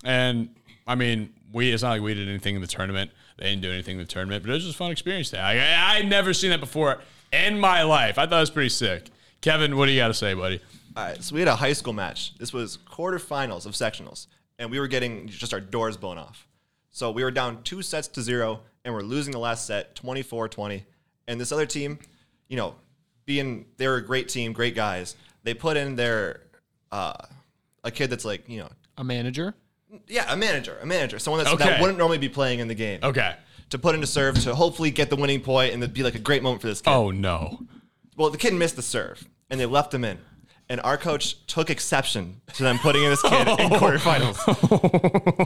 And, I mean, it's not like we did anything in the tournament. They didn't do anything in the tournament, but it was just a fun experience. I had never seen that before in my life. I thought it was pretty sick. Kevin, what do you got to say, buddy? All right, so we had a high school match. This was quarterfinals of sectionals. And we were getting just our doors blown off. So we were down 2 sets to 0, and we're losing the last set, 24-20. And this other team, you know, they were a great team, great guys. They put in their, a kid that's like, you know. A manager? Yeah, a manager. Someone that wouldn't normally be playing in the game. Okay. To put in a serve to hopefully get the winning point, and it'd be like a great moment for this kid. Oh, no. Well, the kid missed the serve, and they left him in. And our coach took exception to them putting in this kid in quarterfinals.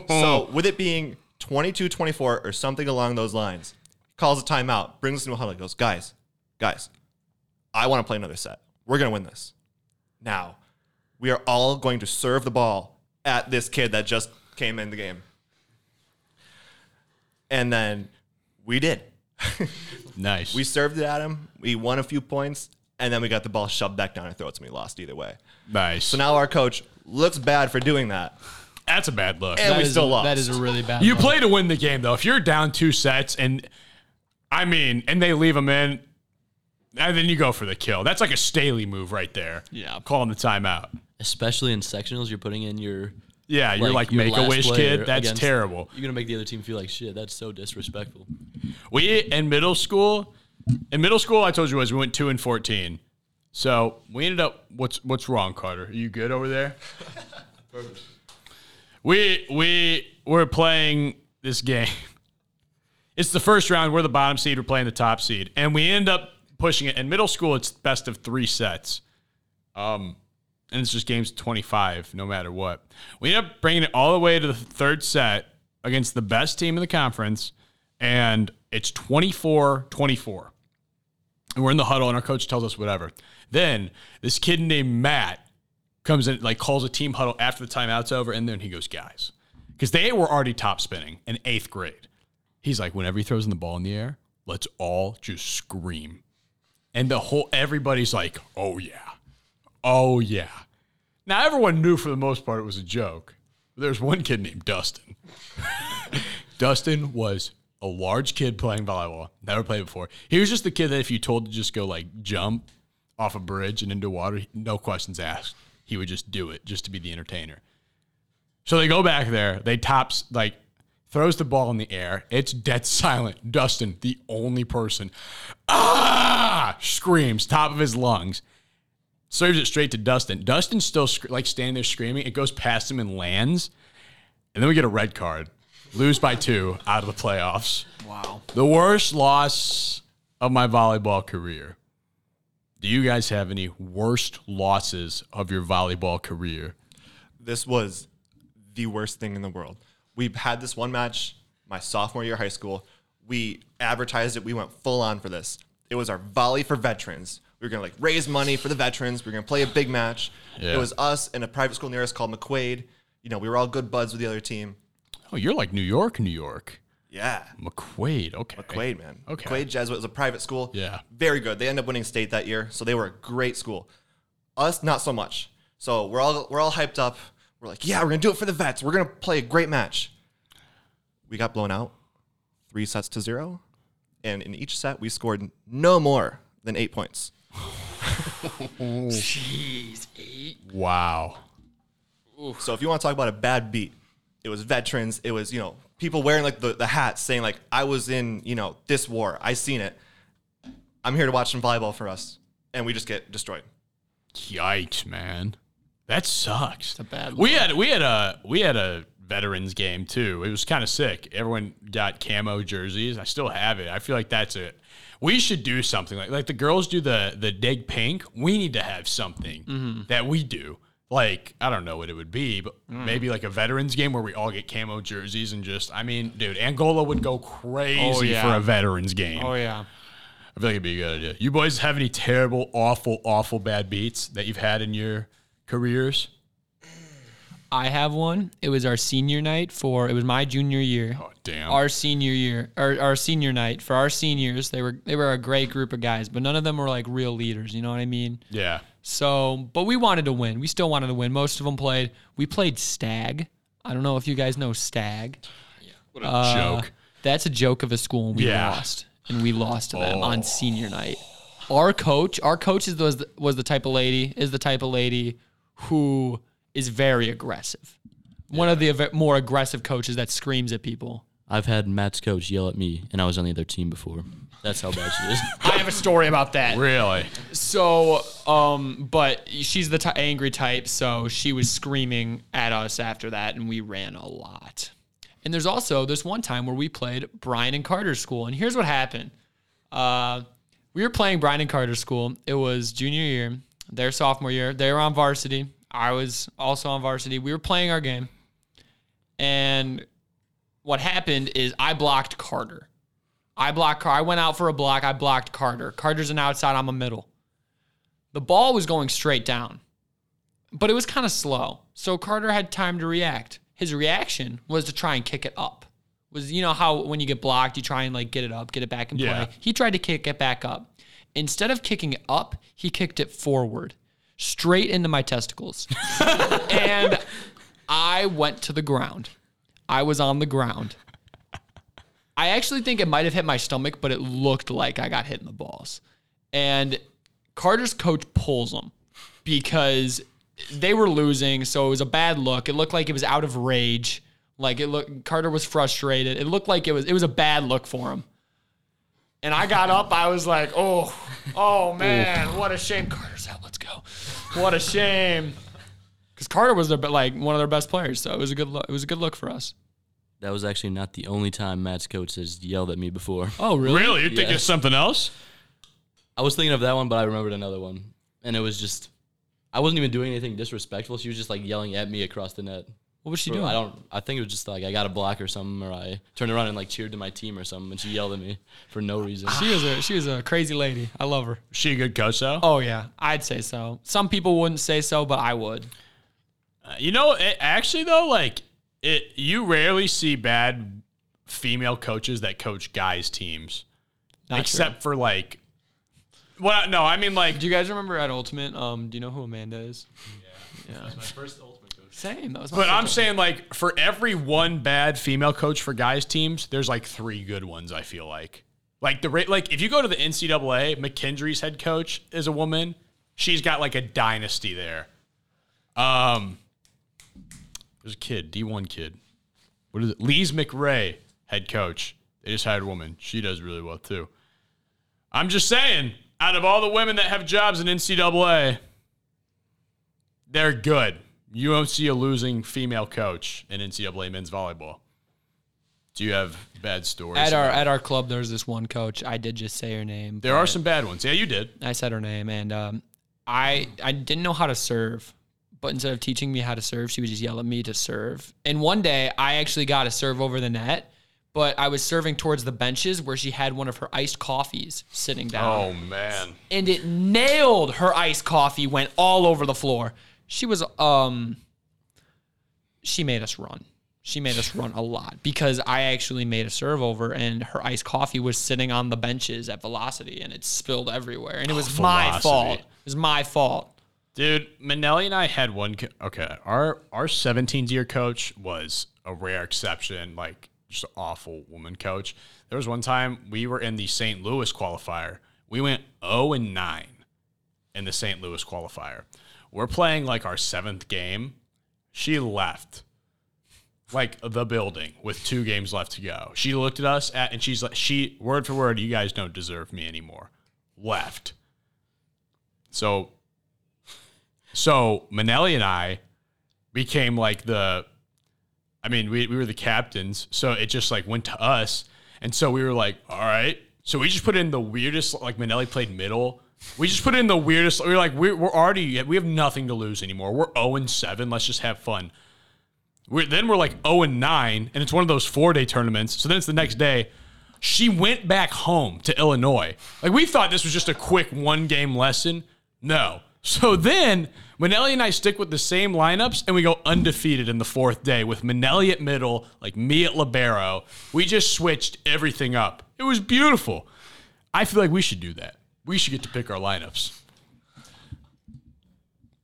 So with it being 22-24 or something along those lines, calls a timeout, brings us to a huddle, goes, guys, I want to play another set. We're going to win this. Now, we are all going to serve the ball at this kid that just came in the game. And then we did. Nice. We served it at him. We won a few points. And then we got the ball shoved back down our throats, and we lost either way. Nice. So now our coach looks bad for doing that. That's a bad look. And we still lost. That is a really bad look. You play to win the game, though. If you're down 2 sets, and they leave them in, and then you go for the kill. That's like a Staley move right there. Yeah. Calling the timeout. Especially in sectionals, you're putting in your... Yeah, you're like Make-A-Wish kid. That's terrible. You're going to make the other team feel like shit. That's so disrespectful. We, in middle school, I told you we went 2-14. So we ended up. What's wrong, Carter? Are you good over there? Perfect. We were playing this game. It's the first round. We're the bottom seed. We're playing the top seed, and we end up pushing it. In middle school, it's best of 3 sets. and it's just games 25 no matter what. We end up bringing it all the way to the third set against the best team in the conference, and it's 24-24. And we're in the huddle, and our coach tells us whatever. Then this kid named Matt comes in, like calls a team huddle after the timeout's over, and then he goes, guys, because they were already top spinning in 8th grade. He's like, whenever he throws in the ball in the air, let's all just scream. And the whole, everybody's like, oh yeah, oh yeah. Now everyone knew for the most part it was a joke. There's one kid named Dustin. Dustin was a large kid playing volleyball. Never played before. He was just the kid that if you told to just go like jump off a bridge and into water, no questions asked, he would just do it just to be the entertainer. So they go back there. They tops, like, throws the ball in the air. It's dead silent. Dustin, the only person, ah, screams top of his lungs. Serves it straight to Dustin. Dustin's still like standing there screaming. It goes past him and lands. And then we get a red card. Lose by 2 out of the playoffs. Wow. The worst loss of my volleyball career. Do you guys have any worst losses of your volleyball career? This was the worst thing in the world. We had this one match my sophomore year of high school. We advertised it. We went full on for this. It was our volley for veterans. We were going to like raise money for the veterans. We were going to play a big match. Yeah. It was us and a private school near us called McQuaid. You know, we were all good buds with the other team. Oh, you're like New York, New York. Yeah. McQuaid, okay. McQuaid, man. Okay. McQuaid Jesuit was a private school. Yeah. Very good. They ended up winning state that year, so they were a great school. Us, not so much. So we're all hyped up. We're like, yeah, we're going to do it for the vets. We're going to play a great match. We got blown out 3-0. And in each set, we scored no more than 8 points. Jeez, 8? Wow. Oof. So if you want to talk about a bad beat, it was veterans. It was, you know, people wearing like the hats saying like, I was in, you know, this war. I seen it. I'm here to watch some volleyball for us. And we just get destroyed. Yikes, man. That sucks. It's a bad look. We had a veterans game too. It was kind of sick. Everyone got camo jerseys. I still have it. I feel like that's it. We should do something like the girls do the dig pink. We need to have something that we do. Like, I don't know what it would be, but maybe like a veterans game where we all get camo jerseys and just, I mean, dude, Angola would go crazy for a veterans game. Oh yeah. I feel like it'd be a good idea. You boys have any terrible, awful bad beats that you've had in your careers? I have one. It was our senior night for, it was my junior year. Oh, damn. Our senior year, our senior night for our seniors. They were a great group of guys, but none of them were like real leaders. You know what I mean? Yeah. So, but we wanted to win. We still wanted to win. Most of them played. We played Stag. I don't know if you guys know Stag. Yeah. What a joke. That's a joke of a school, and we lost. And we lost to them on senior night. Our coach is the type of lady who is very aggressive. Yeah. One of the more aggressive coaches that screams at people. I've had Matt's coach yell at me, and I was on the other team before. That's how bad she is. I have a story about that. Really? So, but she's the angry type, so she was screaming at us after that, and we ran a lot. And there's also this one time where we played Bryan and Carter School, and here's what happened. We were playing Bryan and Carter School. It was junior year, their sophomore year. They were on varsity. I was also on varsity. We were playing our game, and what happened is I blocked Carter. I went out for a block. I blocked Carter. Carter's an outside. I'm a middle. The ball was going straight down, but it was kind of slow, so Carter had time to react. His reaction was to try and kick it up. Was, you know how when you get blocked, you try and like get it up, get it back in play. Yeah. He tried to kick it back up. Instead of kicking it up, he kicked it forward. Straight into my testicles. And I went to the ground. I was on the ground. I actually think it might have hit my stomach, but it looked like I got hit in the balls. And Carter's coach pulls him because they were losing, so it was a bad look. It looked like it was out of rage. Like Carter was frustrated. It looked like it was a bad look for him. And I got up. I was like, oh, man, what a shame. Carter's out. Let's go. What a shame. Because Carter was one of their best players, so it was a good look. It was a good look for us. That was actually not the only time Matt's coach has yelled at me before. Oh, really? Really? You're thinking of something else? I was thinking of that one, but I remembered another one. And it was just, I wasn't even doing anything disrespectful. She was just, like, yelling at me across the net. What was she doing? I think it was just, like, I got a block or something, or I turned around and, like, cheered to my team or something, and she yelled at me for no reason. She was a crazy lady. I love her. She a good coach, though? Oh, yeah. I'd say so. Some people wouldn't say so, but I would. You know, you rarely see bad female coaches that coach guys' teams. Except for, like... Well, no, I mean, like... Do you guys remember at Ultimate, do you know who Amanda is? Yeah. That was my first Ultimate coach. Same. But I'm saying, like, for every one bad female coach for guys' teams, there's, like, three good ones, I feel like. Like, if you go to the NCAA, McKendry's head coach is a woman. She's got, like, a dynasty there. There's a kid, D1 kid. What is it? Lees McRae, head coach. They just hired a woman. She does really well, too. I'm just saying... Out of all the women that have jobs in NCAA, they're good. You won't see a losing female coach in NCAA men's volleyball. Do you have bad stories? At our club, there's this one coach. I did just say her name. There are some bad ones. Yeah, you did. I said her name, and I didn't know how to serve. But instead of teaching me how to serve, she would just yell at me to serve. And one day, I actually got a serve over the net. But I was serving towards the benches where she had one of her iced coffees sitting down. Oh, man. And it nailed her iced coffee, went all over the floor. She was, she made us run. She made us run a lot because I actually made a serve over and her iced coffee was sitting on the benches at Velocity and it spilled everywhere. And it was my fault. It was my fault. Dude, Manelli and I had one. Okay, our 17th-year coach was a rare exception, like, just an awful woman coach. There was one time we were in the St. Louis qualifier. We went 0-9 in the St. Louis qualifier. We're playing like our 7th game. She left like the building with 2 games left to go. She looked at us and she's like, she word for word, "You guys don't deserve me anymore." Left. So Manelli and I became like we were the captains, so it just, like, went to us. And so we were like, all right. So we just put in the weirdest, like, Manelli played middle. We just put in the weirdest. We were like, we're already, we have nothing to lose anymore. We're 0-7. Let's just have fun. Then we're like 0-9, and it's one of those 4-day tournaments. So then it's the next day. She went back home to Illinois. Like, we thought this was just a quick one-game lesson. No. So then Manelli and I stick with the same lineups, and we go undefeated in the 4th day with Manelli at middle, like me at libero. We just switched everything up. It was beautiful. I feel like we should do that. We should get to pick our lineups.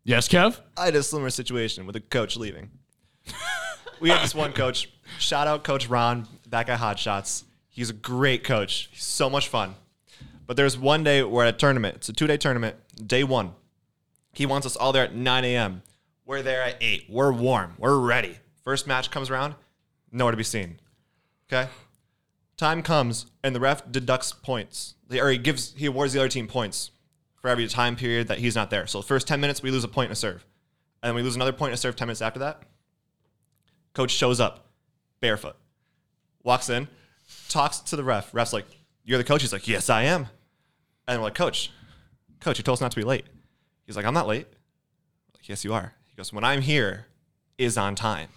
Yes, Kev? I had a similar situation with a coach leaving. We had this one coach. Shout out Coach Ron back at Hot Shots. He's a great coach. He's so much fun. But there's one day we're at a tournament. It's a 2-day tournament, day 1. He wants us all there at 9 a.m. We're there at 8. We're warm. We're ready. First match comes around, nowhere to be seen. Okay? Time comes, and the ref deducts points. He awards the other team points for every time period that he's not there. So the first 10 minutes, we lose a point and a serve. And then we lose another point and a serve 10 minutes after that. Coach shows up, barefoot. Walks in, talks to the ref. Ref's like, "You're the coach?" He's like, "Yes, I am." And we're like, Coach, you told us not to be late. He's like, "I'm not late." I'm like, "Yes, you are." He goes, "When I'm here is on time."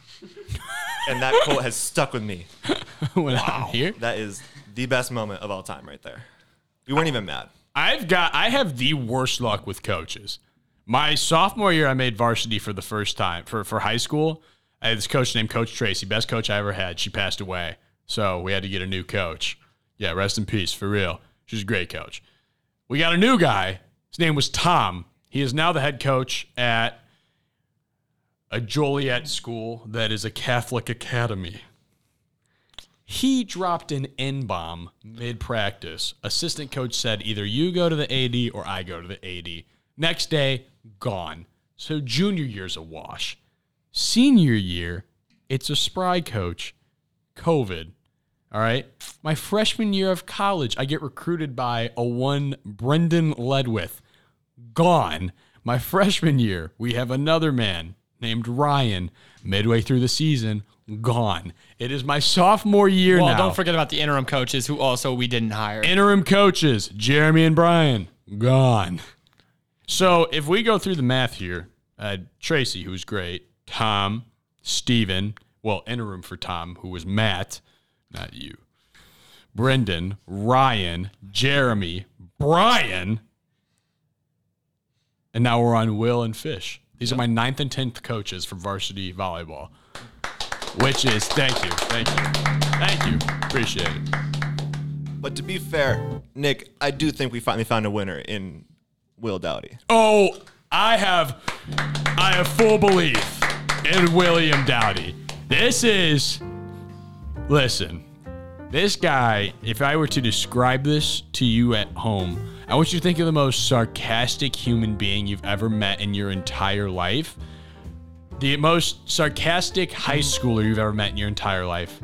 And that quote has stuck with me. Wow. I'm here? That is the best moment of all time right there. We weren't even mad. I have the worst luck with coaches. My sophomore year, I made varsity for the first time for high school. I had this coach named Coach Tracy, best coach I ever had. She passed away. So we had to get a new coach. Yeah, rest in peace, for real. She was a great coach. We got a new guy. His name was Tom. He is now the head coach at a Joliet school that is a Catholic academy. He dropped an N-bomb mid-practice. Assistant coach said, "Either you go to the AD or I go to the AD." Next day, gone. So junior year's a wash. Senior year, it's a Spry coach. COVID. All right? My freshman year of college, I get recruited by a one Brendan Ledwith. Gone. My freshman year, we have another man named Ryan. Midway through the season, gone. It is my sophomore year now. Don't forget about the interim coaches who also we didn't hire. Interim coaches, Jeremy and Brian, gone. So if we go through the math here, Tracy, who was great, Tom, Steven, well, interim for Tom, who was Matt, not you, Brendan, Ryan, Jeremy, Brian, and now we're on Will and Fish. These are my 9th and 10th coaches for varsity volleyball, which is, thank you, appreciate it. But to be fair, Nick, I do think we finally found a winner in Will Dowdy. Oh, I have full belief in William Dowdy. This guy, if I were to describe this to you at home, I want you to think of the most sarcastic human being you've ever met in your entire life. The most sarcastic high schooler you've ever met in your entire life.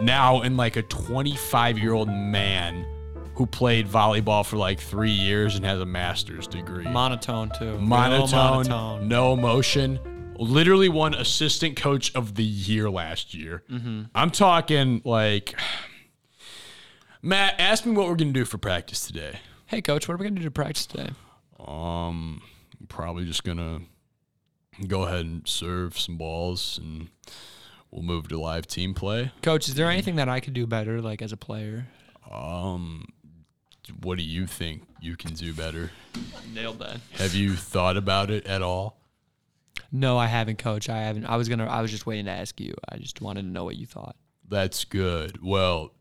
Now in like a 25-year-old man who played volleyball for like 3 years and has a master's degree. Monotone, too. Monotone. No emotion. Literally won assistant coach of the year last year. Mm-hmm. I'm talking like, Matt, ask me what we're going to do for practice today. Hey, coach, what are we going to do to practice today? Probably just going to go ahead and serve some balls, and we'll move to live team play. Coach, is there anything that I could do better, like as a player? What do you think you can do better? Nailed that. Have you thought about it at all? No, I haven't, Coach. I haven't. I was just waiting to ask you. I just wanted to know what you thought. That's good. Well,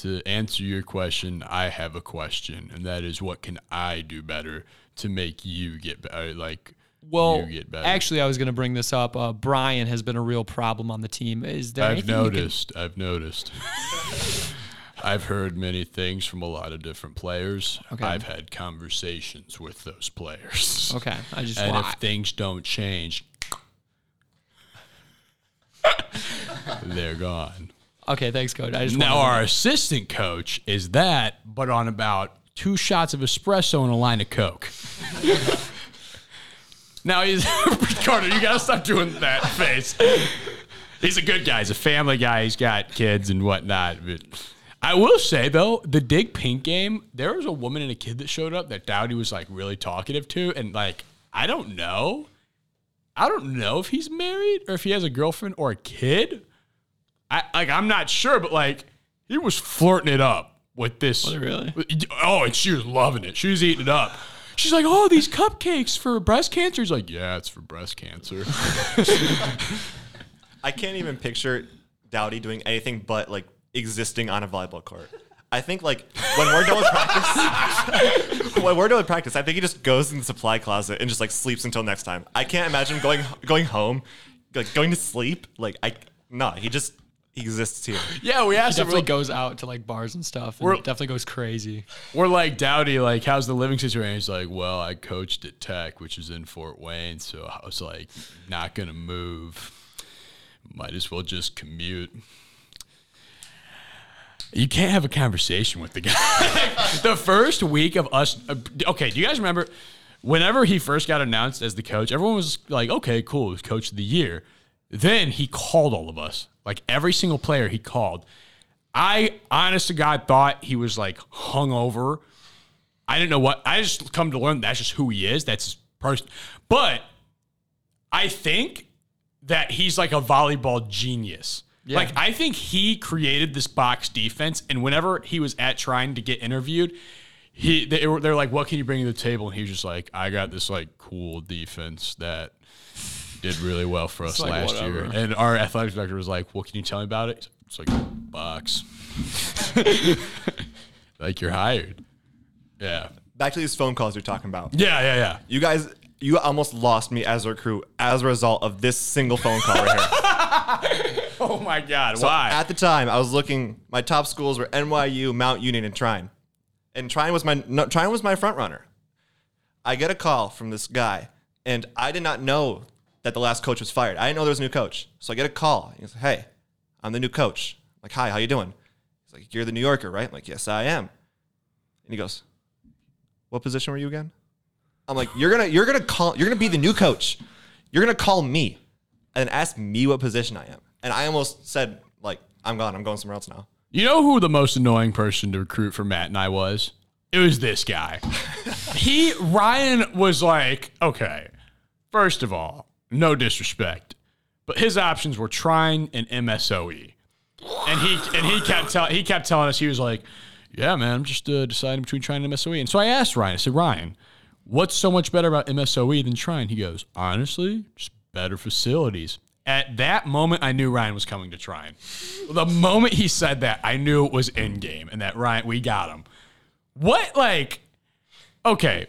to answer your question, I have a question, and that is, what can I do better to make you get better? Well, actually, I was going to bring this up. Brian has been a real problem on the team. Is there anything I've noticed. I've heard many things from a lot of different players. Okay. I've had conversations with those players. Okay. If things don't change, they're gone. Okay, thanks, Coach. Our assistant coach is that, but on about 2 shots of espresso and a line of Coke. Now he's Carter, you gotta stop doing that face. He's a good guy. He's a family guy. He's got kids and whatnot. But I will say though, the Dig Pink game, there was a woman and a kid that showed up that Dowdy was like really talkative to, and like I don't know if he's married or if he has a girlfriend or a kid. I'm not sure, but like he was flirting it up with this. Was it really? Oh, and she was loving it. She was eating it up. She's like, oh, these cupcakes for breast cancer. He's like, yeah, it's for breast cancer. I can't even picture Dowdy doing anything but, like, existing on a volleyball court. I think, like, when we're done with practice, I think he just goes in the supply closet and just, like, sleeps until next time. I can't imagine going home, like, going to sleep. Like, he just exists here. Yeah, we asked him. He definitely goes out to like bars and stuff. And definitely goes crazy. We're like, Dowdy, like, how's the living situation? He's like, well, I coached at Tech, which is in Fort Wayne, so I was like, not gonna move. Might as well just commute. You can't have a conversation with the guy. The first week of us. Okay, do you guys remember? Whenever he first got announced as the coach, everyone was like, okay, cool, he was coach of the year. Then he called all of us. Like, every single player he called. I, honest to God, thought he was, like, hungover. I didn't know what. I just come to learn that's just who he is. That's his person. But I think that he's, like, a volleyball genius. Yeah. Like, I think he created this box defense, and whenever he was at trying to get interviewed, they're like, what can you bring to the table? And he was just like, I got this, like, cool defense that did really well for us last year. And our athletic director was like, well, can you tell me about it? It's like, box. Like, you're hired. Yeah. Back to these phone calls you're talking about. Yeah. You guys, you almost lost me as a recruit as a result of this single phone call right here. Oh, my God. So why? At the time, I was looking. My top schools were NYU, Mount Union, and Trine. And Trine was my front runner. I get a call from this guy, and I did not know that the last coach was fired. I didn't know there was a new coach. So I get a call. He's like, hey, I'm the new coach. I'm like, hi, how you doing? He's like, you're the New Yorker, right? I'm like, yes, I am. And he goes, what position were you again? I'm like, you're gonna be the new coach. You're gonna call me and ask me what position I am. And I almost said, like, I'm gone, I'm going somewhere else now. You know who the most annoying person to recruit for Matt and I was? It was this guy. Ryan was like, okay, first of all, no disrespect, but his options were Trine and MSOE. And he kept telling us, he was like, yeah, man, I'm just deciding between Trine and MSOE. And so I asked Ryan, I said, Ryan, what's so much better about MSOE than Trine? He goes, honestly, just better facilities. At that moment, I knew Ryan was coming to Trine. The moment he said that, I knew it was in game and that Ryan, we got him. What, like, okay,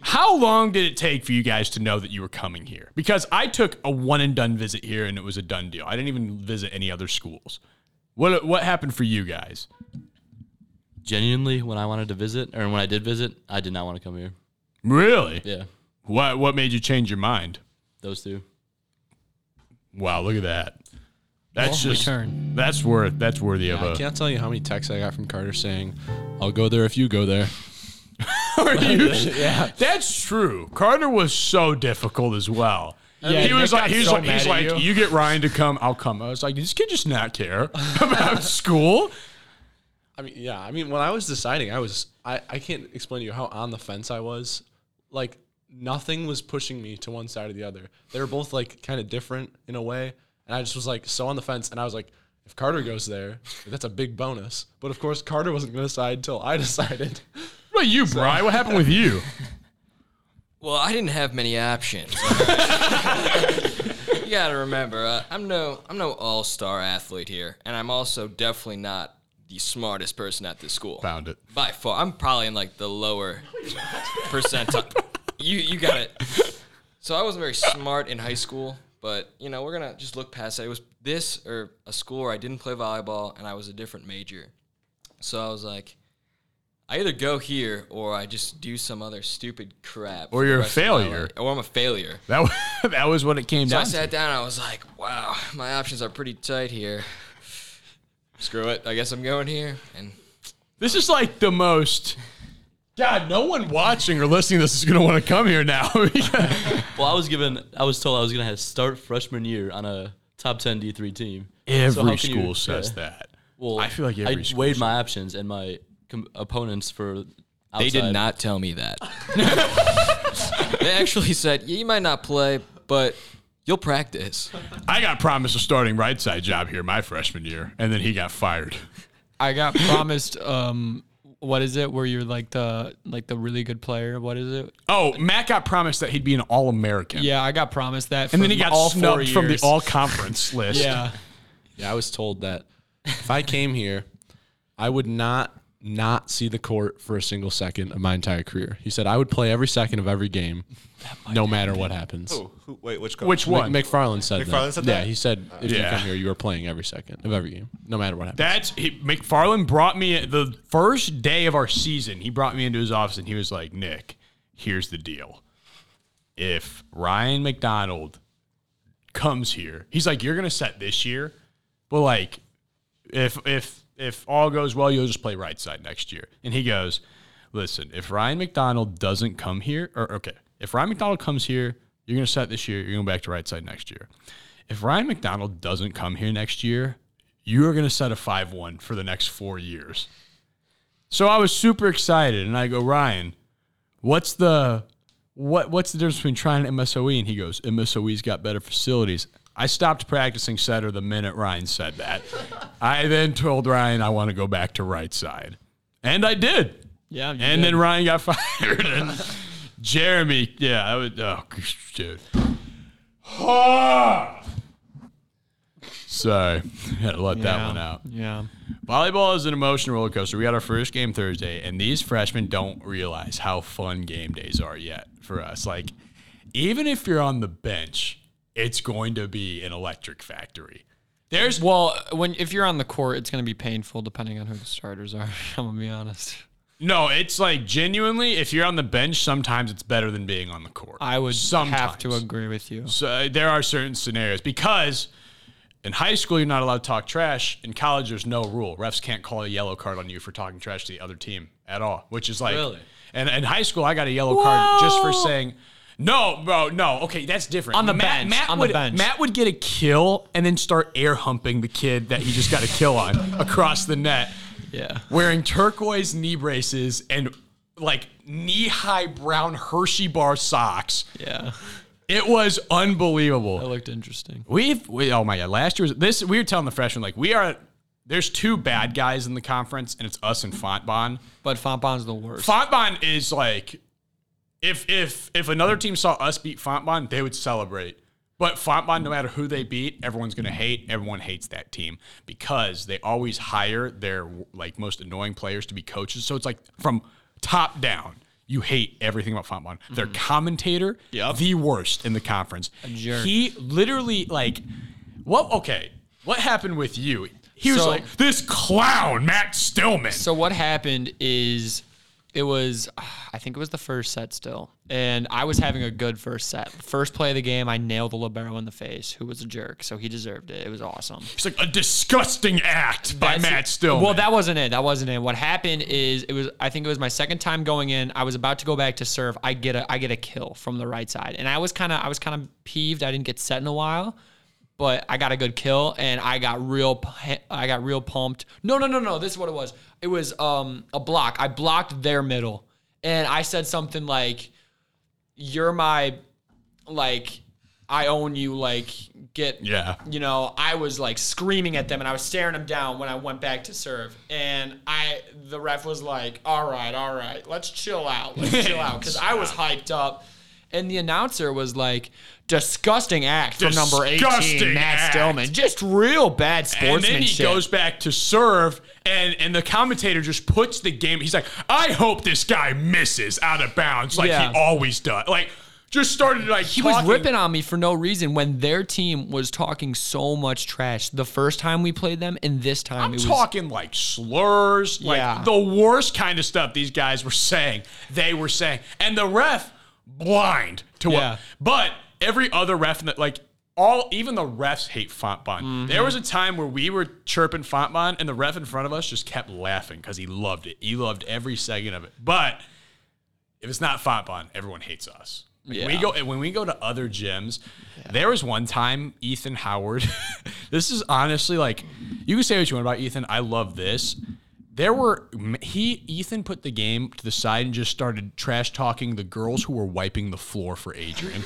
how long did it take for you guys to know that you were coming here? Because I took a one-and-done visit here, and it was a done deal. I didn't even visit any other schools. What happened for you guys? Genuinely, when I wanted to visit, or when I did visit, I did not want to come here. Really? Yeah. What made you change your mind? Those two. Wow, look at that. That's just return. That's worthy of a... I can't tell you how many texts I got from Carter saying, I'll go there if you go there. Yeah. That's true. Carter was so difficult as well. Yeah, he was like, you get Ryan to come, I'll come. I was like, this kid just not care about school. I mean, yeah. I mean, when I was deciding, I can't explain to you how on the fence I was. Like, nothing was pushing me to one side or the other. They were both like kind of different in a way. And I just was like so on the fence. And I was like, if Carter goes there, that's a big bonus. But of course, Carter wasn't going to decide until I decided. What about you, Bri? What happened with you? Well, I didn't have many options. You got to remember, I'm no all-star athlete here. And I'm also definitely not the smartest person at this school. Found it. By far. I'm probably in like the lower percentile. You got it. So I wasn't very smart in high school, but you know, we're going to just look past that. It was this or a school where I didn't play volleyball and I was a different major. So I was like, I either go here or I just do some other stupid crap. Or you're a failure. Or I'm a failure. That was what it came down to. So I sat down and I was like, wow, my options are pretty tight here. Screw it. I guess I'm going here. And this is like the most... God, no one watching or listening to this is going to want to come here now. Well, I was told I was going to have to start freshman year on a top 10 D3 team. Every school says that. Well, I feel like I weighed my options and my opponents for outside. They did not tell me that. They actually said, you might not play, but you'll practice. I got promised a starting right side job here my freshman year, and then he got fired. I got promised... what is it? Where you're like the really good player? What is it? Oh, Matt got promised that he'd be an All-American. Yeah, I got promised that, and then he got snubbed from the All-Conference list. Yeah, I was told that if I came here, I would not see the court for a single second of my entire career. He said I would play every second of every game, no matter what happens. Wait, which coach? Which one? McFarland said that? Yeah, he said, if you come here, you are playing every second of every game, no matter what happens. McFarland brought me, the first day of our season, he brought me into his office and he was like, Nick, here's the deal. If Ryan McDonald comes here, he's like, you're going to set this year, but like, if all goes well, you'll just play right side next year. And he goes, listen, if Ryan McDonald doesn't come here, if Ryan McDonald comes here, you're going to set this year, you're going back to right side next year. If Ryan McDonald doesn't come here next year, you're going to set a 5-1 for the next 4 years. So I was super excited, and I go, Ryan, what's the difference between Trine and MSOE? And he goes, MSOE's got better facilities. I stopped practicing setter the minute Ryan said that. I then told Ryan I want to go back to right side. And I did. Yeah. Then Ryan got fired. And Jeremy, yeah. Oh, dude. Sorry. Had to let that one out. Yeah. Volleyball is an emotional roller coaster. We got our first game Thursday, and these freshmen don't realize how fun game days are yet for us. Like, even if you're on the bench, it's going to be an electric factory. If you're on the court, it's going to be painful depending on who the starters are. I'm going to be honest. No, it's like genuinely, if you're on the bench, sometimes it's better than being on the court. I would have to agree with you. So there are certain scenarios because in high school, you're not allowed to talk trash. In college, there's no rule. Refs can't call a yellow card on you for talking trash to the other team at all, which is like, really? And in high school, I got a yellow card just for saying, no, bro, no. Okay, that's different. On the bench. Matt would get a kill and then start air humping the kid that he just got a kill on across the net. Yeah. Wearing turquoise knee braces and like knee-high brown Hershey bar socks. Yeah. It was unbelievable. That looked interesting. We oh my God. Last year was this. We were telling the freshmen, like, we are. There's two bad guys in the conference, and it's us and Fontbonne. But Fontbonne's the worst. Fontbonne is like, if another team saw us beat Fontbonne, they would celebrate. But Fontbonne, no matter who they beat, everyone's gonna hate. Everyone hates that team because they always hire their like most annoying players to be coaches. So it's like from top down. You hate everything about Fontbonne. Mm-hmm. Their commentator, the worst in the conference. A jerk. He literally, like, what? Okay, what happened with you? He was like, this clown, Matt Stillman. So what happened is it was, I think it was the first set still. And I was having a good first set. First play of the game, I nailed the libero in the face, who was a jerk. So he deserved it. It was awesome. It's like a disgusting act by Matt Stillman. Well, that wasn't it. That wasn't it. What happened is it was. I think it was my second time going in. I was about to go back to serve. I get a kill from the right side, and I was kind of peeved. I didn't get set in a while, but I got a good kill, and I got real pumped. No. This is what it was. It was a block. I blocked their middle, and I said something like, you're my, like, I own you, like, get, yeah. You know, I was, like, screaming at them, and I was staring them down when I went back to serve. And the ref was like, all right, let's chill out, because I was hyped up. And the announcer was like, disgusting act from number 18, Matt Stillman. Just real bad sportsmanship. And then he goes back to serve, and the commentator just puts the game. He's like, I hope this guy misses out of bounds like he always does. Like, just started like he talking. Was ripping on me for no reason when their team was talking so much trash the first time we played them, and this time it was talking like slurs, like the worst kind of stuff these guys were saying. They were saying, and the ref. Blind to what, but every other ref, like all, even the refs hate Fontbonne. Mm-hmm. There was a time where we were chirping Fontbonne, and the ref in front of us just kept laughing because he loved it. He loved every second of it. But if it's not Fontbonne, everyone hates us. Like when we go to other gyms. Yeah. There was one time Ethan Howard. This is honestly like you can say what you want about Ethan. I love this. Ethan put the game to the side and just started trash talking the girls who were wiping the floor for Adrian.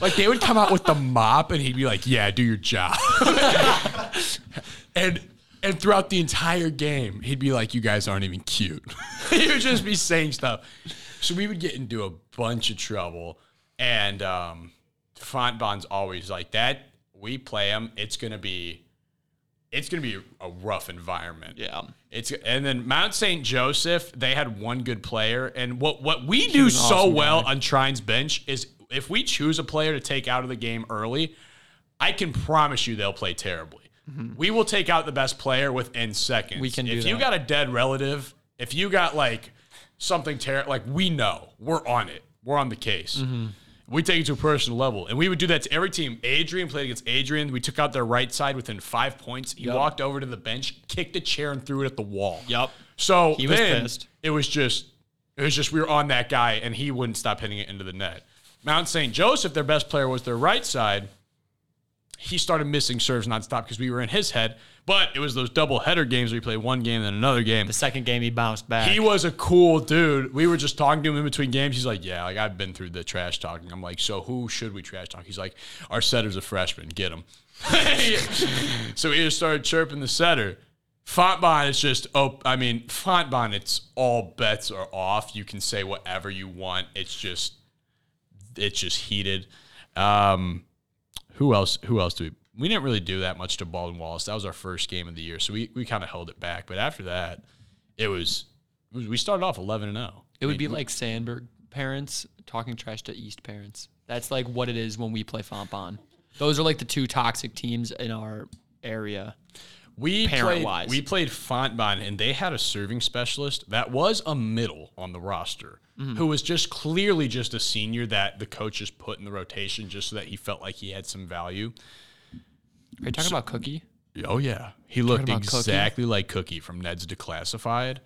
Like they would come out with the mop and he'd be like, yeah, do your job. and throughout the entire game, he'd be like, you guys aren't even cute. He would just be saying stuff. So we would get into a bunch of trouble. And Fontbonne's always like that. We play him. It's going to be a rough environment. Yeah. And then Mount St. Joseph, they had one good player. And what we do so awesome well guy. On Trine's bench is if we choose a player to take out of the game early, I can promise you they'll play terribly. Mm-hmm. We will take out the best player within seconds. We can do that. If you got a dead relative, if you got like something terrible, like we know, we're on it. We're on the case. Mm-hmm. We take it to a personal level. And we would do that to every team. Adrian played against Adrian. We took out their right side within 5 points. He walked over to the bench, kicked a chair, and threw it at the wall. Yep. So he was pissed. It was just we were on that guy, and he wouldn't stop hitting it into the net. Mount St. Joseph, their best player was their right side. He started missing serves nonstop because we were in his head. But it was those double header games where you play one game then another game. The second game, he bounced back. He was a cool dude. We were just talking to him in between games. He's like, yeah, like I've been through the trash talking. I'm like, so who should we trash talk? He's like, our setter's a freshman. Get him. So we just started chirping the setter. Fontbonne is just, Fontbonne, it's all bets are off. You can say whatever you want. It's just heated. Who else do we? We didn't really do that much to Baldwin Wallace. That was our first game of the year, so we kind of held it back. But after that, it was we started off 11-0. It would be like Sandberg parents talking trash to East parents. That's like what it is when we play Fontbonne. Those are like the two toxic teams in our area. We played Fontbonne, and they had a serving specialist that was a middle on the roster, mm-hmm. who was just clearly just a senior that the coach just put in the rotation just so that he felt like he had some value. Are you talking about Cookie? Oh, yeah. He looked exactly like Cookie from Ned's Declassified.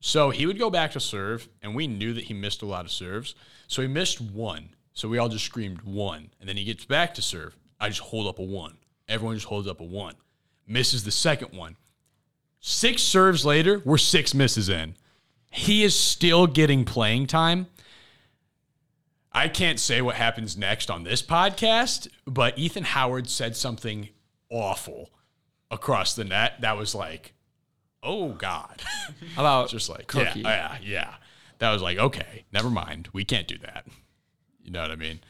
So he would go back to serve, and we knew that he missed a lot of serves. So he missed one. So we all just screamed one. And then he gets back to serve. I just hold up a one. Everyone just holds up a one. Misses the second one. 6 serves later, we're 6 misses in. He is still getting playing time. I can't say what happens next on this podcast, but Ethan Howard said something awful across the net that was like, oh, God. How about just like, Cookie? Yeah. That was like, okay, never mind. We can't do that. You know what I mean?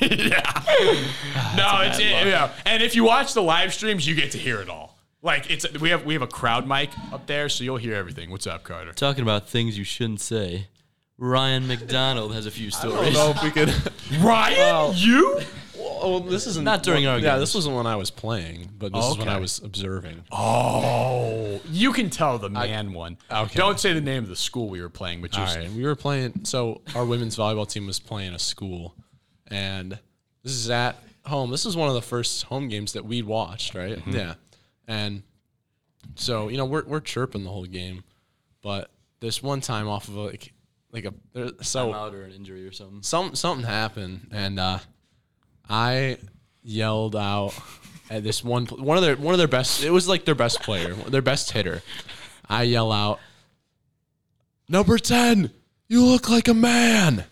Yeah. No, it's it, you know, and if you watch the live streams, you get to hear it all. Like it's we have a crowd mic up there, so you'll hear everything. What's up, Carter? Talking about things you shouldn't say. Ryan McDonald has a few stories. I don't know if we could. Ryan, well, you? Well, this isn't not during our. Yeah, games. This wasn't when I was playing, but this is when I was observing. Oh, you can tell the man one. Okay. Don't say the name of the school we were playing, but just we were playing. So our women's volleyball team was playing a school, and this is at home. This is one of the first home games that we watched, right? Mm-hmm. Yeah. And so, you know, we're chirping the whole game, but this one time off of a timeout or an injury or something. Something happened, and I yelled out at this one of their best. It was like their best player, their best hitter. I yell out, "Number 10, you look like a man!"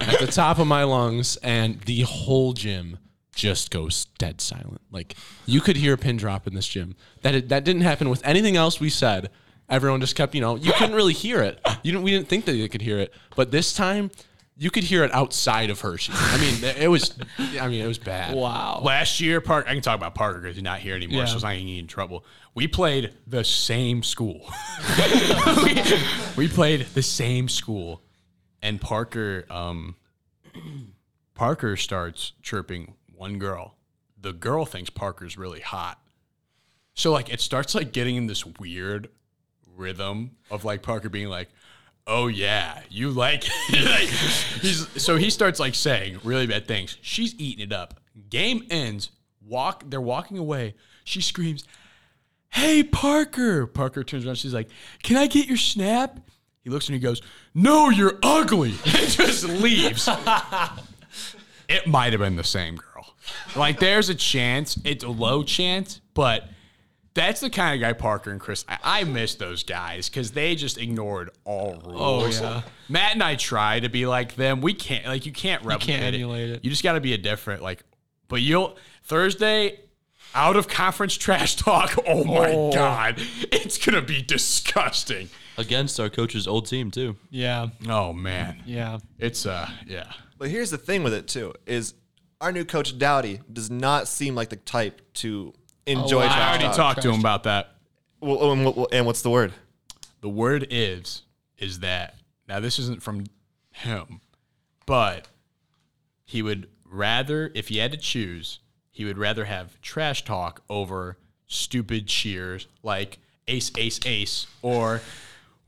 at the top of my lungs, and the whole gym just goes dead silent. Like, you could hear a pin drop in this gym. That didn't happen with anything else we said. Everyone just kept, you know, you couldn't really hear it. We didn't think that you could hear it. But this time, you could hear it outside of Hershey. I mean, it was bad. Wow. Last year, I can talk about Parker because he's not here anymore, so it's not going to get in trouble. We played the same school. we played the same school. And Parker starts chirping one girl. The girl thinks Parker's really hot. So, like, it starts, like, getting in this weird rhythm of, like, Parker being like, oh, yeah, you like it. Like, he starts, like, saying really bad things. She's eating it up. Game ends. They're walking away. She screams, hey, Parker. Parker turns around. She's like, can I get your snap? He looks and he goes, no, you're ugly. And just leaves. It might have been the same girl. Like, there's a chance. It's a low chance, but that's the kind of guy Parker and Chris. I miss those guys because they just ignored all rules. Oh, yeah. Matt and I try to be like them. We can't. Like, you can't replicate it. You can't emulate it. You just got to be a different, like, but you'll, Thursday, out of conference trash talk. Oh, my God. It's going to be disgusting. Against our coach's old team, too. Yeah. Oh, man. Yeah. It's, yeah. But here's the thing with it, too, is our new coach, Dowdy, does not seem like the type to enjoy trash talk. I already talked to him about that. Well, and what's the word? The word is that, now this isn't from him, but he would rather, if he had to choose, he would rather have trash talk over stupid cheers like ace, ace, ace, or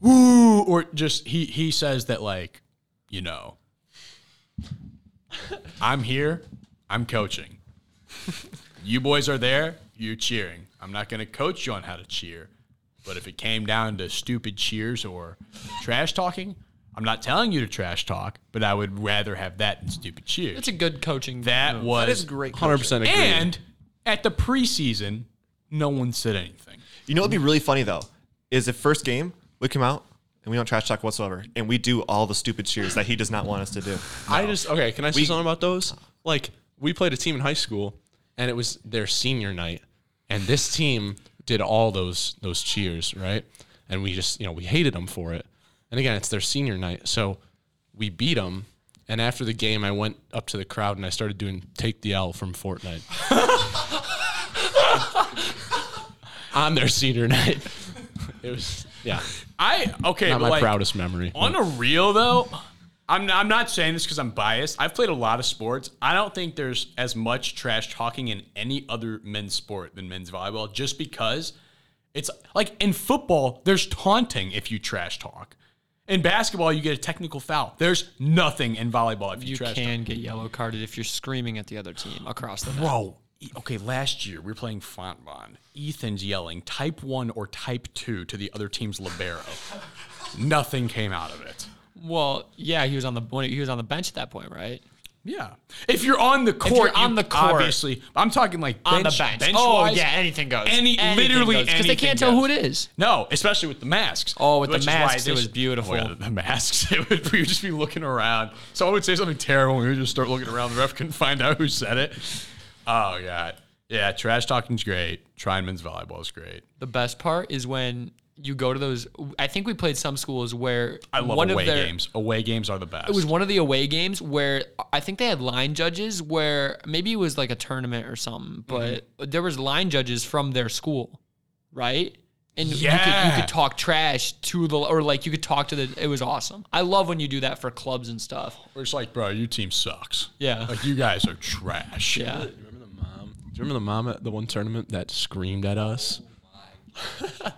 woo, or just, he says that, like, you know, I'm here, I'm coaching. You boys are there, you're cheering. I'm not going to coach you on how to cheer, but if it came down to stupid cheers or trash talking, I'm not telling you to trash talk, but I would rather have that than stupid cheers. That's a good coaching. That is great coaching. 100% agree. And at the preseason, no one said anything. You know what would be really funny, though, is if first game would come out, and we don't trash talk whatsoever. And we do all the stupid cheers that he does not want us to do. No. Can I say something about those? Like, we played a team in high school, and it was their senior night. And this team did all those cheers, right? And we just, you know, we hated them for it. And again, it's their senior night. So we beat them. And after the game, I went up to the crowd, and I started doing Take the L from Fortnite. On their senior night. It was... Yeah, not my proudest memory. On a reel, though, I'm not saying this because I'm biased. I've played a lot of sports. I don't think there's as much trash talking in any other men's sport than men's volleyball, just because it's like in football, there's taunting if you trash talk. In basketball, you get a technical foul. There's nothing in volleyball if you trash talk. You can get yellow carded if you're screaming at the other team across the net. Bro. Okay, last year we were playing Fontvon. Ethan's yelling type 1 or type 2 to the other team's libero. Nothing came out of it. Well, yeah, he was on the bench at that point, right? Yeah. If you're on the court, obviously. I'm talking like bench, on the bench. Bench-wise, yeah, anything goes. Anything goes. Because they can't tell who it is. No, especially with the masks. Oh, with the masks, it was beautiful. Oh, yeah, the masks, we would just be looking around. Someone would say something terrible, and we would just start looking around. The ref couldn't find out who said it. Oh, God. Yeah, trash talking's great. Trine men's volleyball's great. The best part is when you go to those. I think we played some schools where I love one away of their games. Away games are the best. It was one of the away games where I think they had line judges where maybe it was like a tournament or something, but there was line judges from their school, right? And you could talk trash to the, or like you could talk to the, it was awesome. I love when you do that for clubs and stuff. Or it's like, bro, your team sucks. Yeah. Like you guys are trash. Yeah. Do you remember the mom at the one tournament that screamed at us? Oh my.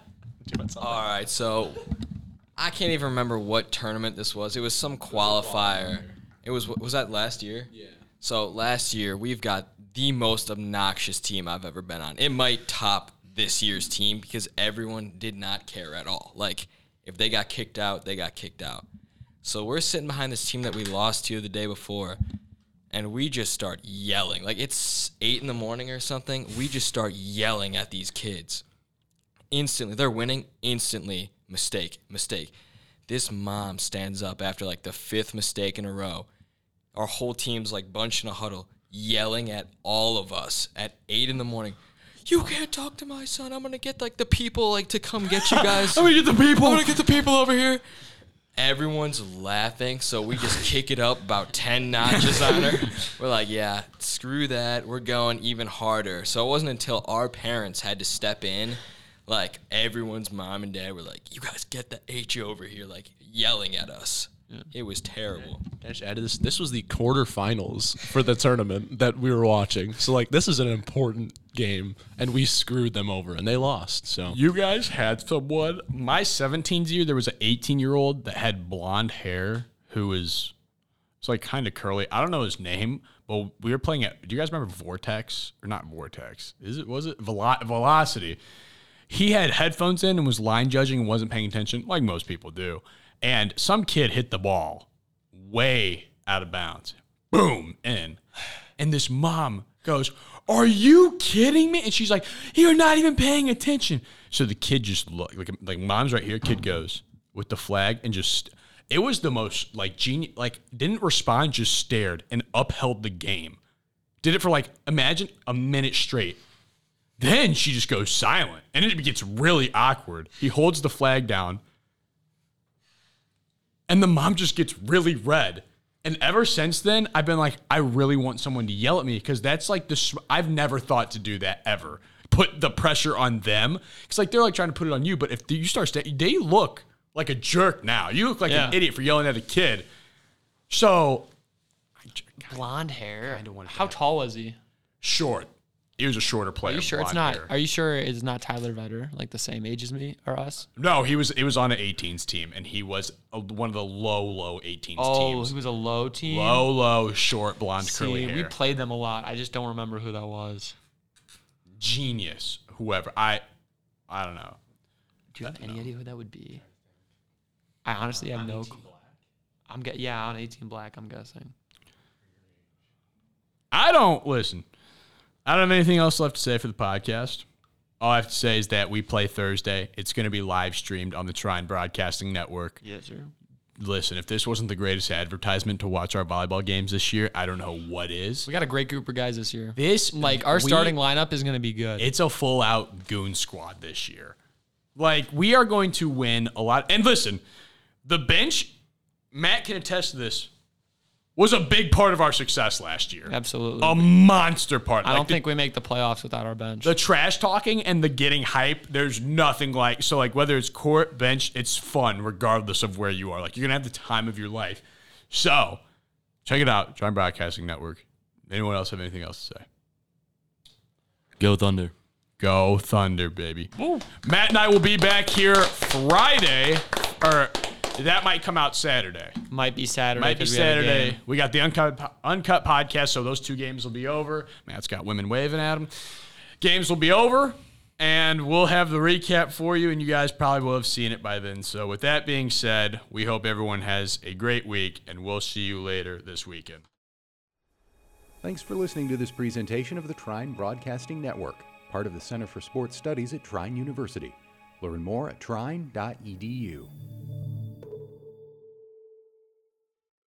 All right, so I can't even remember what tournament this was. It was some qualifier. It was that last year? Yeah. So last year we've got the most obnoxious team I've ever been on. It might top this year's team because everyone did not care at all. Like if they got kicked out, they got kicked out. So we're sitting behind this team that we lost to the day before. And we just start yelling. Like, it's 8 in the morning or something. We just start yelling at these kids. Instantly. They're winning. Instantly. Mistake. This mom stands up after, like, the 5th mistake in a row. Our whole team's, like, bunched in a huddle, yelling at all of us at 8 in the morning. You can't talk to my son. I'm going to get, like, the people, like, to come get you guys. I'm going to get the people over here. Everyone's laughing, so we just kick it up about 10 notches on her. We're like, yeah, screw that. We're going even harder. So it wasn't until our parents had to step in, like everyone's mom and dad were like, you guys get the H over here, like yelling at us. Yeah. It was terrible. I just added this. This was the quarterfinals for the tournament that we were watching. So, like, this is an important game, and we screwed them over, and they lost. So you guys had someone. My 17th year, there was an 18-year-old that had blonde hair who was, it's like kind of curly. I don't know his name, but we were playing at. Do you guys remember Vortex or not Vortex? Was it Velocity? He had headphones in and was line judging and wasn't paying attention, like most people do. And some kid hit the ball way out of bounds. Boom, in. And this mom goes, are you kidding me? And she's like, you're not even paying attention. So the kid just looked, like mom's right here. Kid goes with the flag and just, it was the most, like, genius, like, didn't respond, just stared and upheld the game. Did it for, like, imagine a minute straight. Then she just goes silent. And it gets really awkward. He holds the flag down. And the mom just gets really red. And ever since then, I've been like, I really want someone to yell at me because that's like I've never thought to do that ever. Put the pressure on them. Because like they're like trying to put it on you. But if you start, they look like a jerk now. You look like an idiot for yelling at a kid. So. Blonde hair. How tall was he? Short. He was a shorter player. Are you sure it's not Tyler Vetter, like the same age as me or us? No, it was on an 18s team, and he was one of the low 18s teams. Oh, he was a low team? Low, short, blonde, curly hair. We played them a lot. I just don't remember who that was. Genius, whoever. I don't know. Do you have any idea who that would be? I honestly have no clue. On 18 black, I'm guessing. I don't have anything else left to say for the podcast. All I have to say is that we play Thursday. It's going to be live streamed on the Trine Broadcasting Network. Yes, sir. Listen, if this wasn't the greatest advertisement to watch our volleyball games this year, I don't know what is. We got a great group of guys this year. Our starting lineup is going to be good. It's a full-out goon squad this year. Like, we are going to win a lot. And listen, the bench, Matt can attest to this, was a big part of our success last year. Absolutely. A monster part. I don't think we make the playoffs without our bench. The trash talking and the getting hype, there's nothing like. So, like, whether it's court, bench, it's fun regardless of where you are. Like, you're going to have the time of your life. So, check it out. Trine Broadcasting Network. Anyone else have anything else to say? Go Thunder. Go Thunder, baby. Ooh. Matt and I will be back here Friday. That might come out Saturday. Might be Saturday. We got the uncut podcast, so those two games will be over. Matt's got women waving at him. Games will be over, and we'll have the recap for you, and you guys probably will have seen it by then. So with that being said, we hope everyone has a great week, and we'll see you later this weekend. Thanks for listening to this presentation of the Trine Broadcasting Network, part of the Center for Sports Studies at Trine University. Learn more at trine.edu.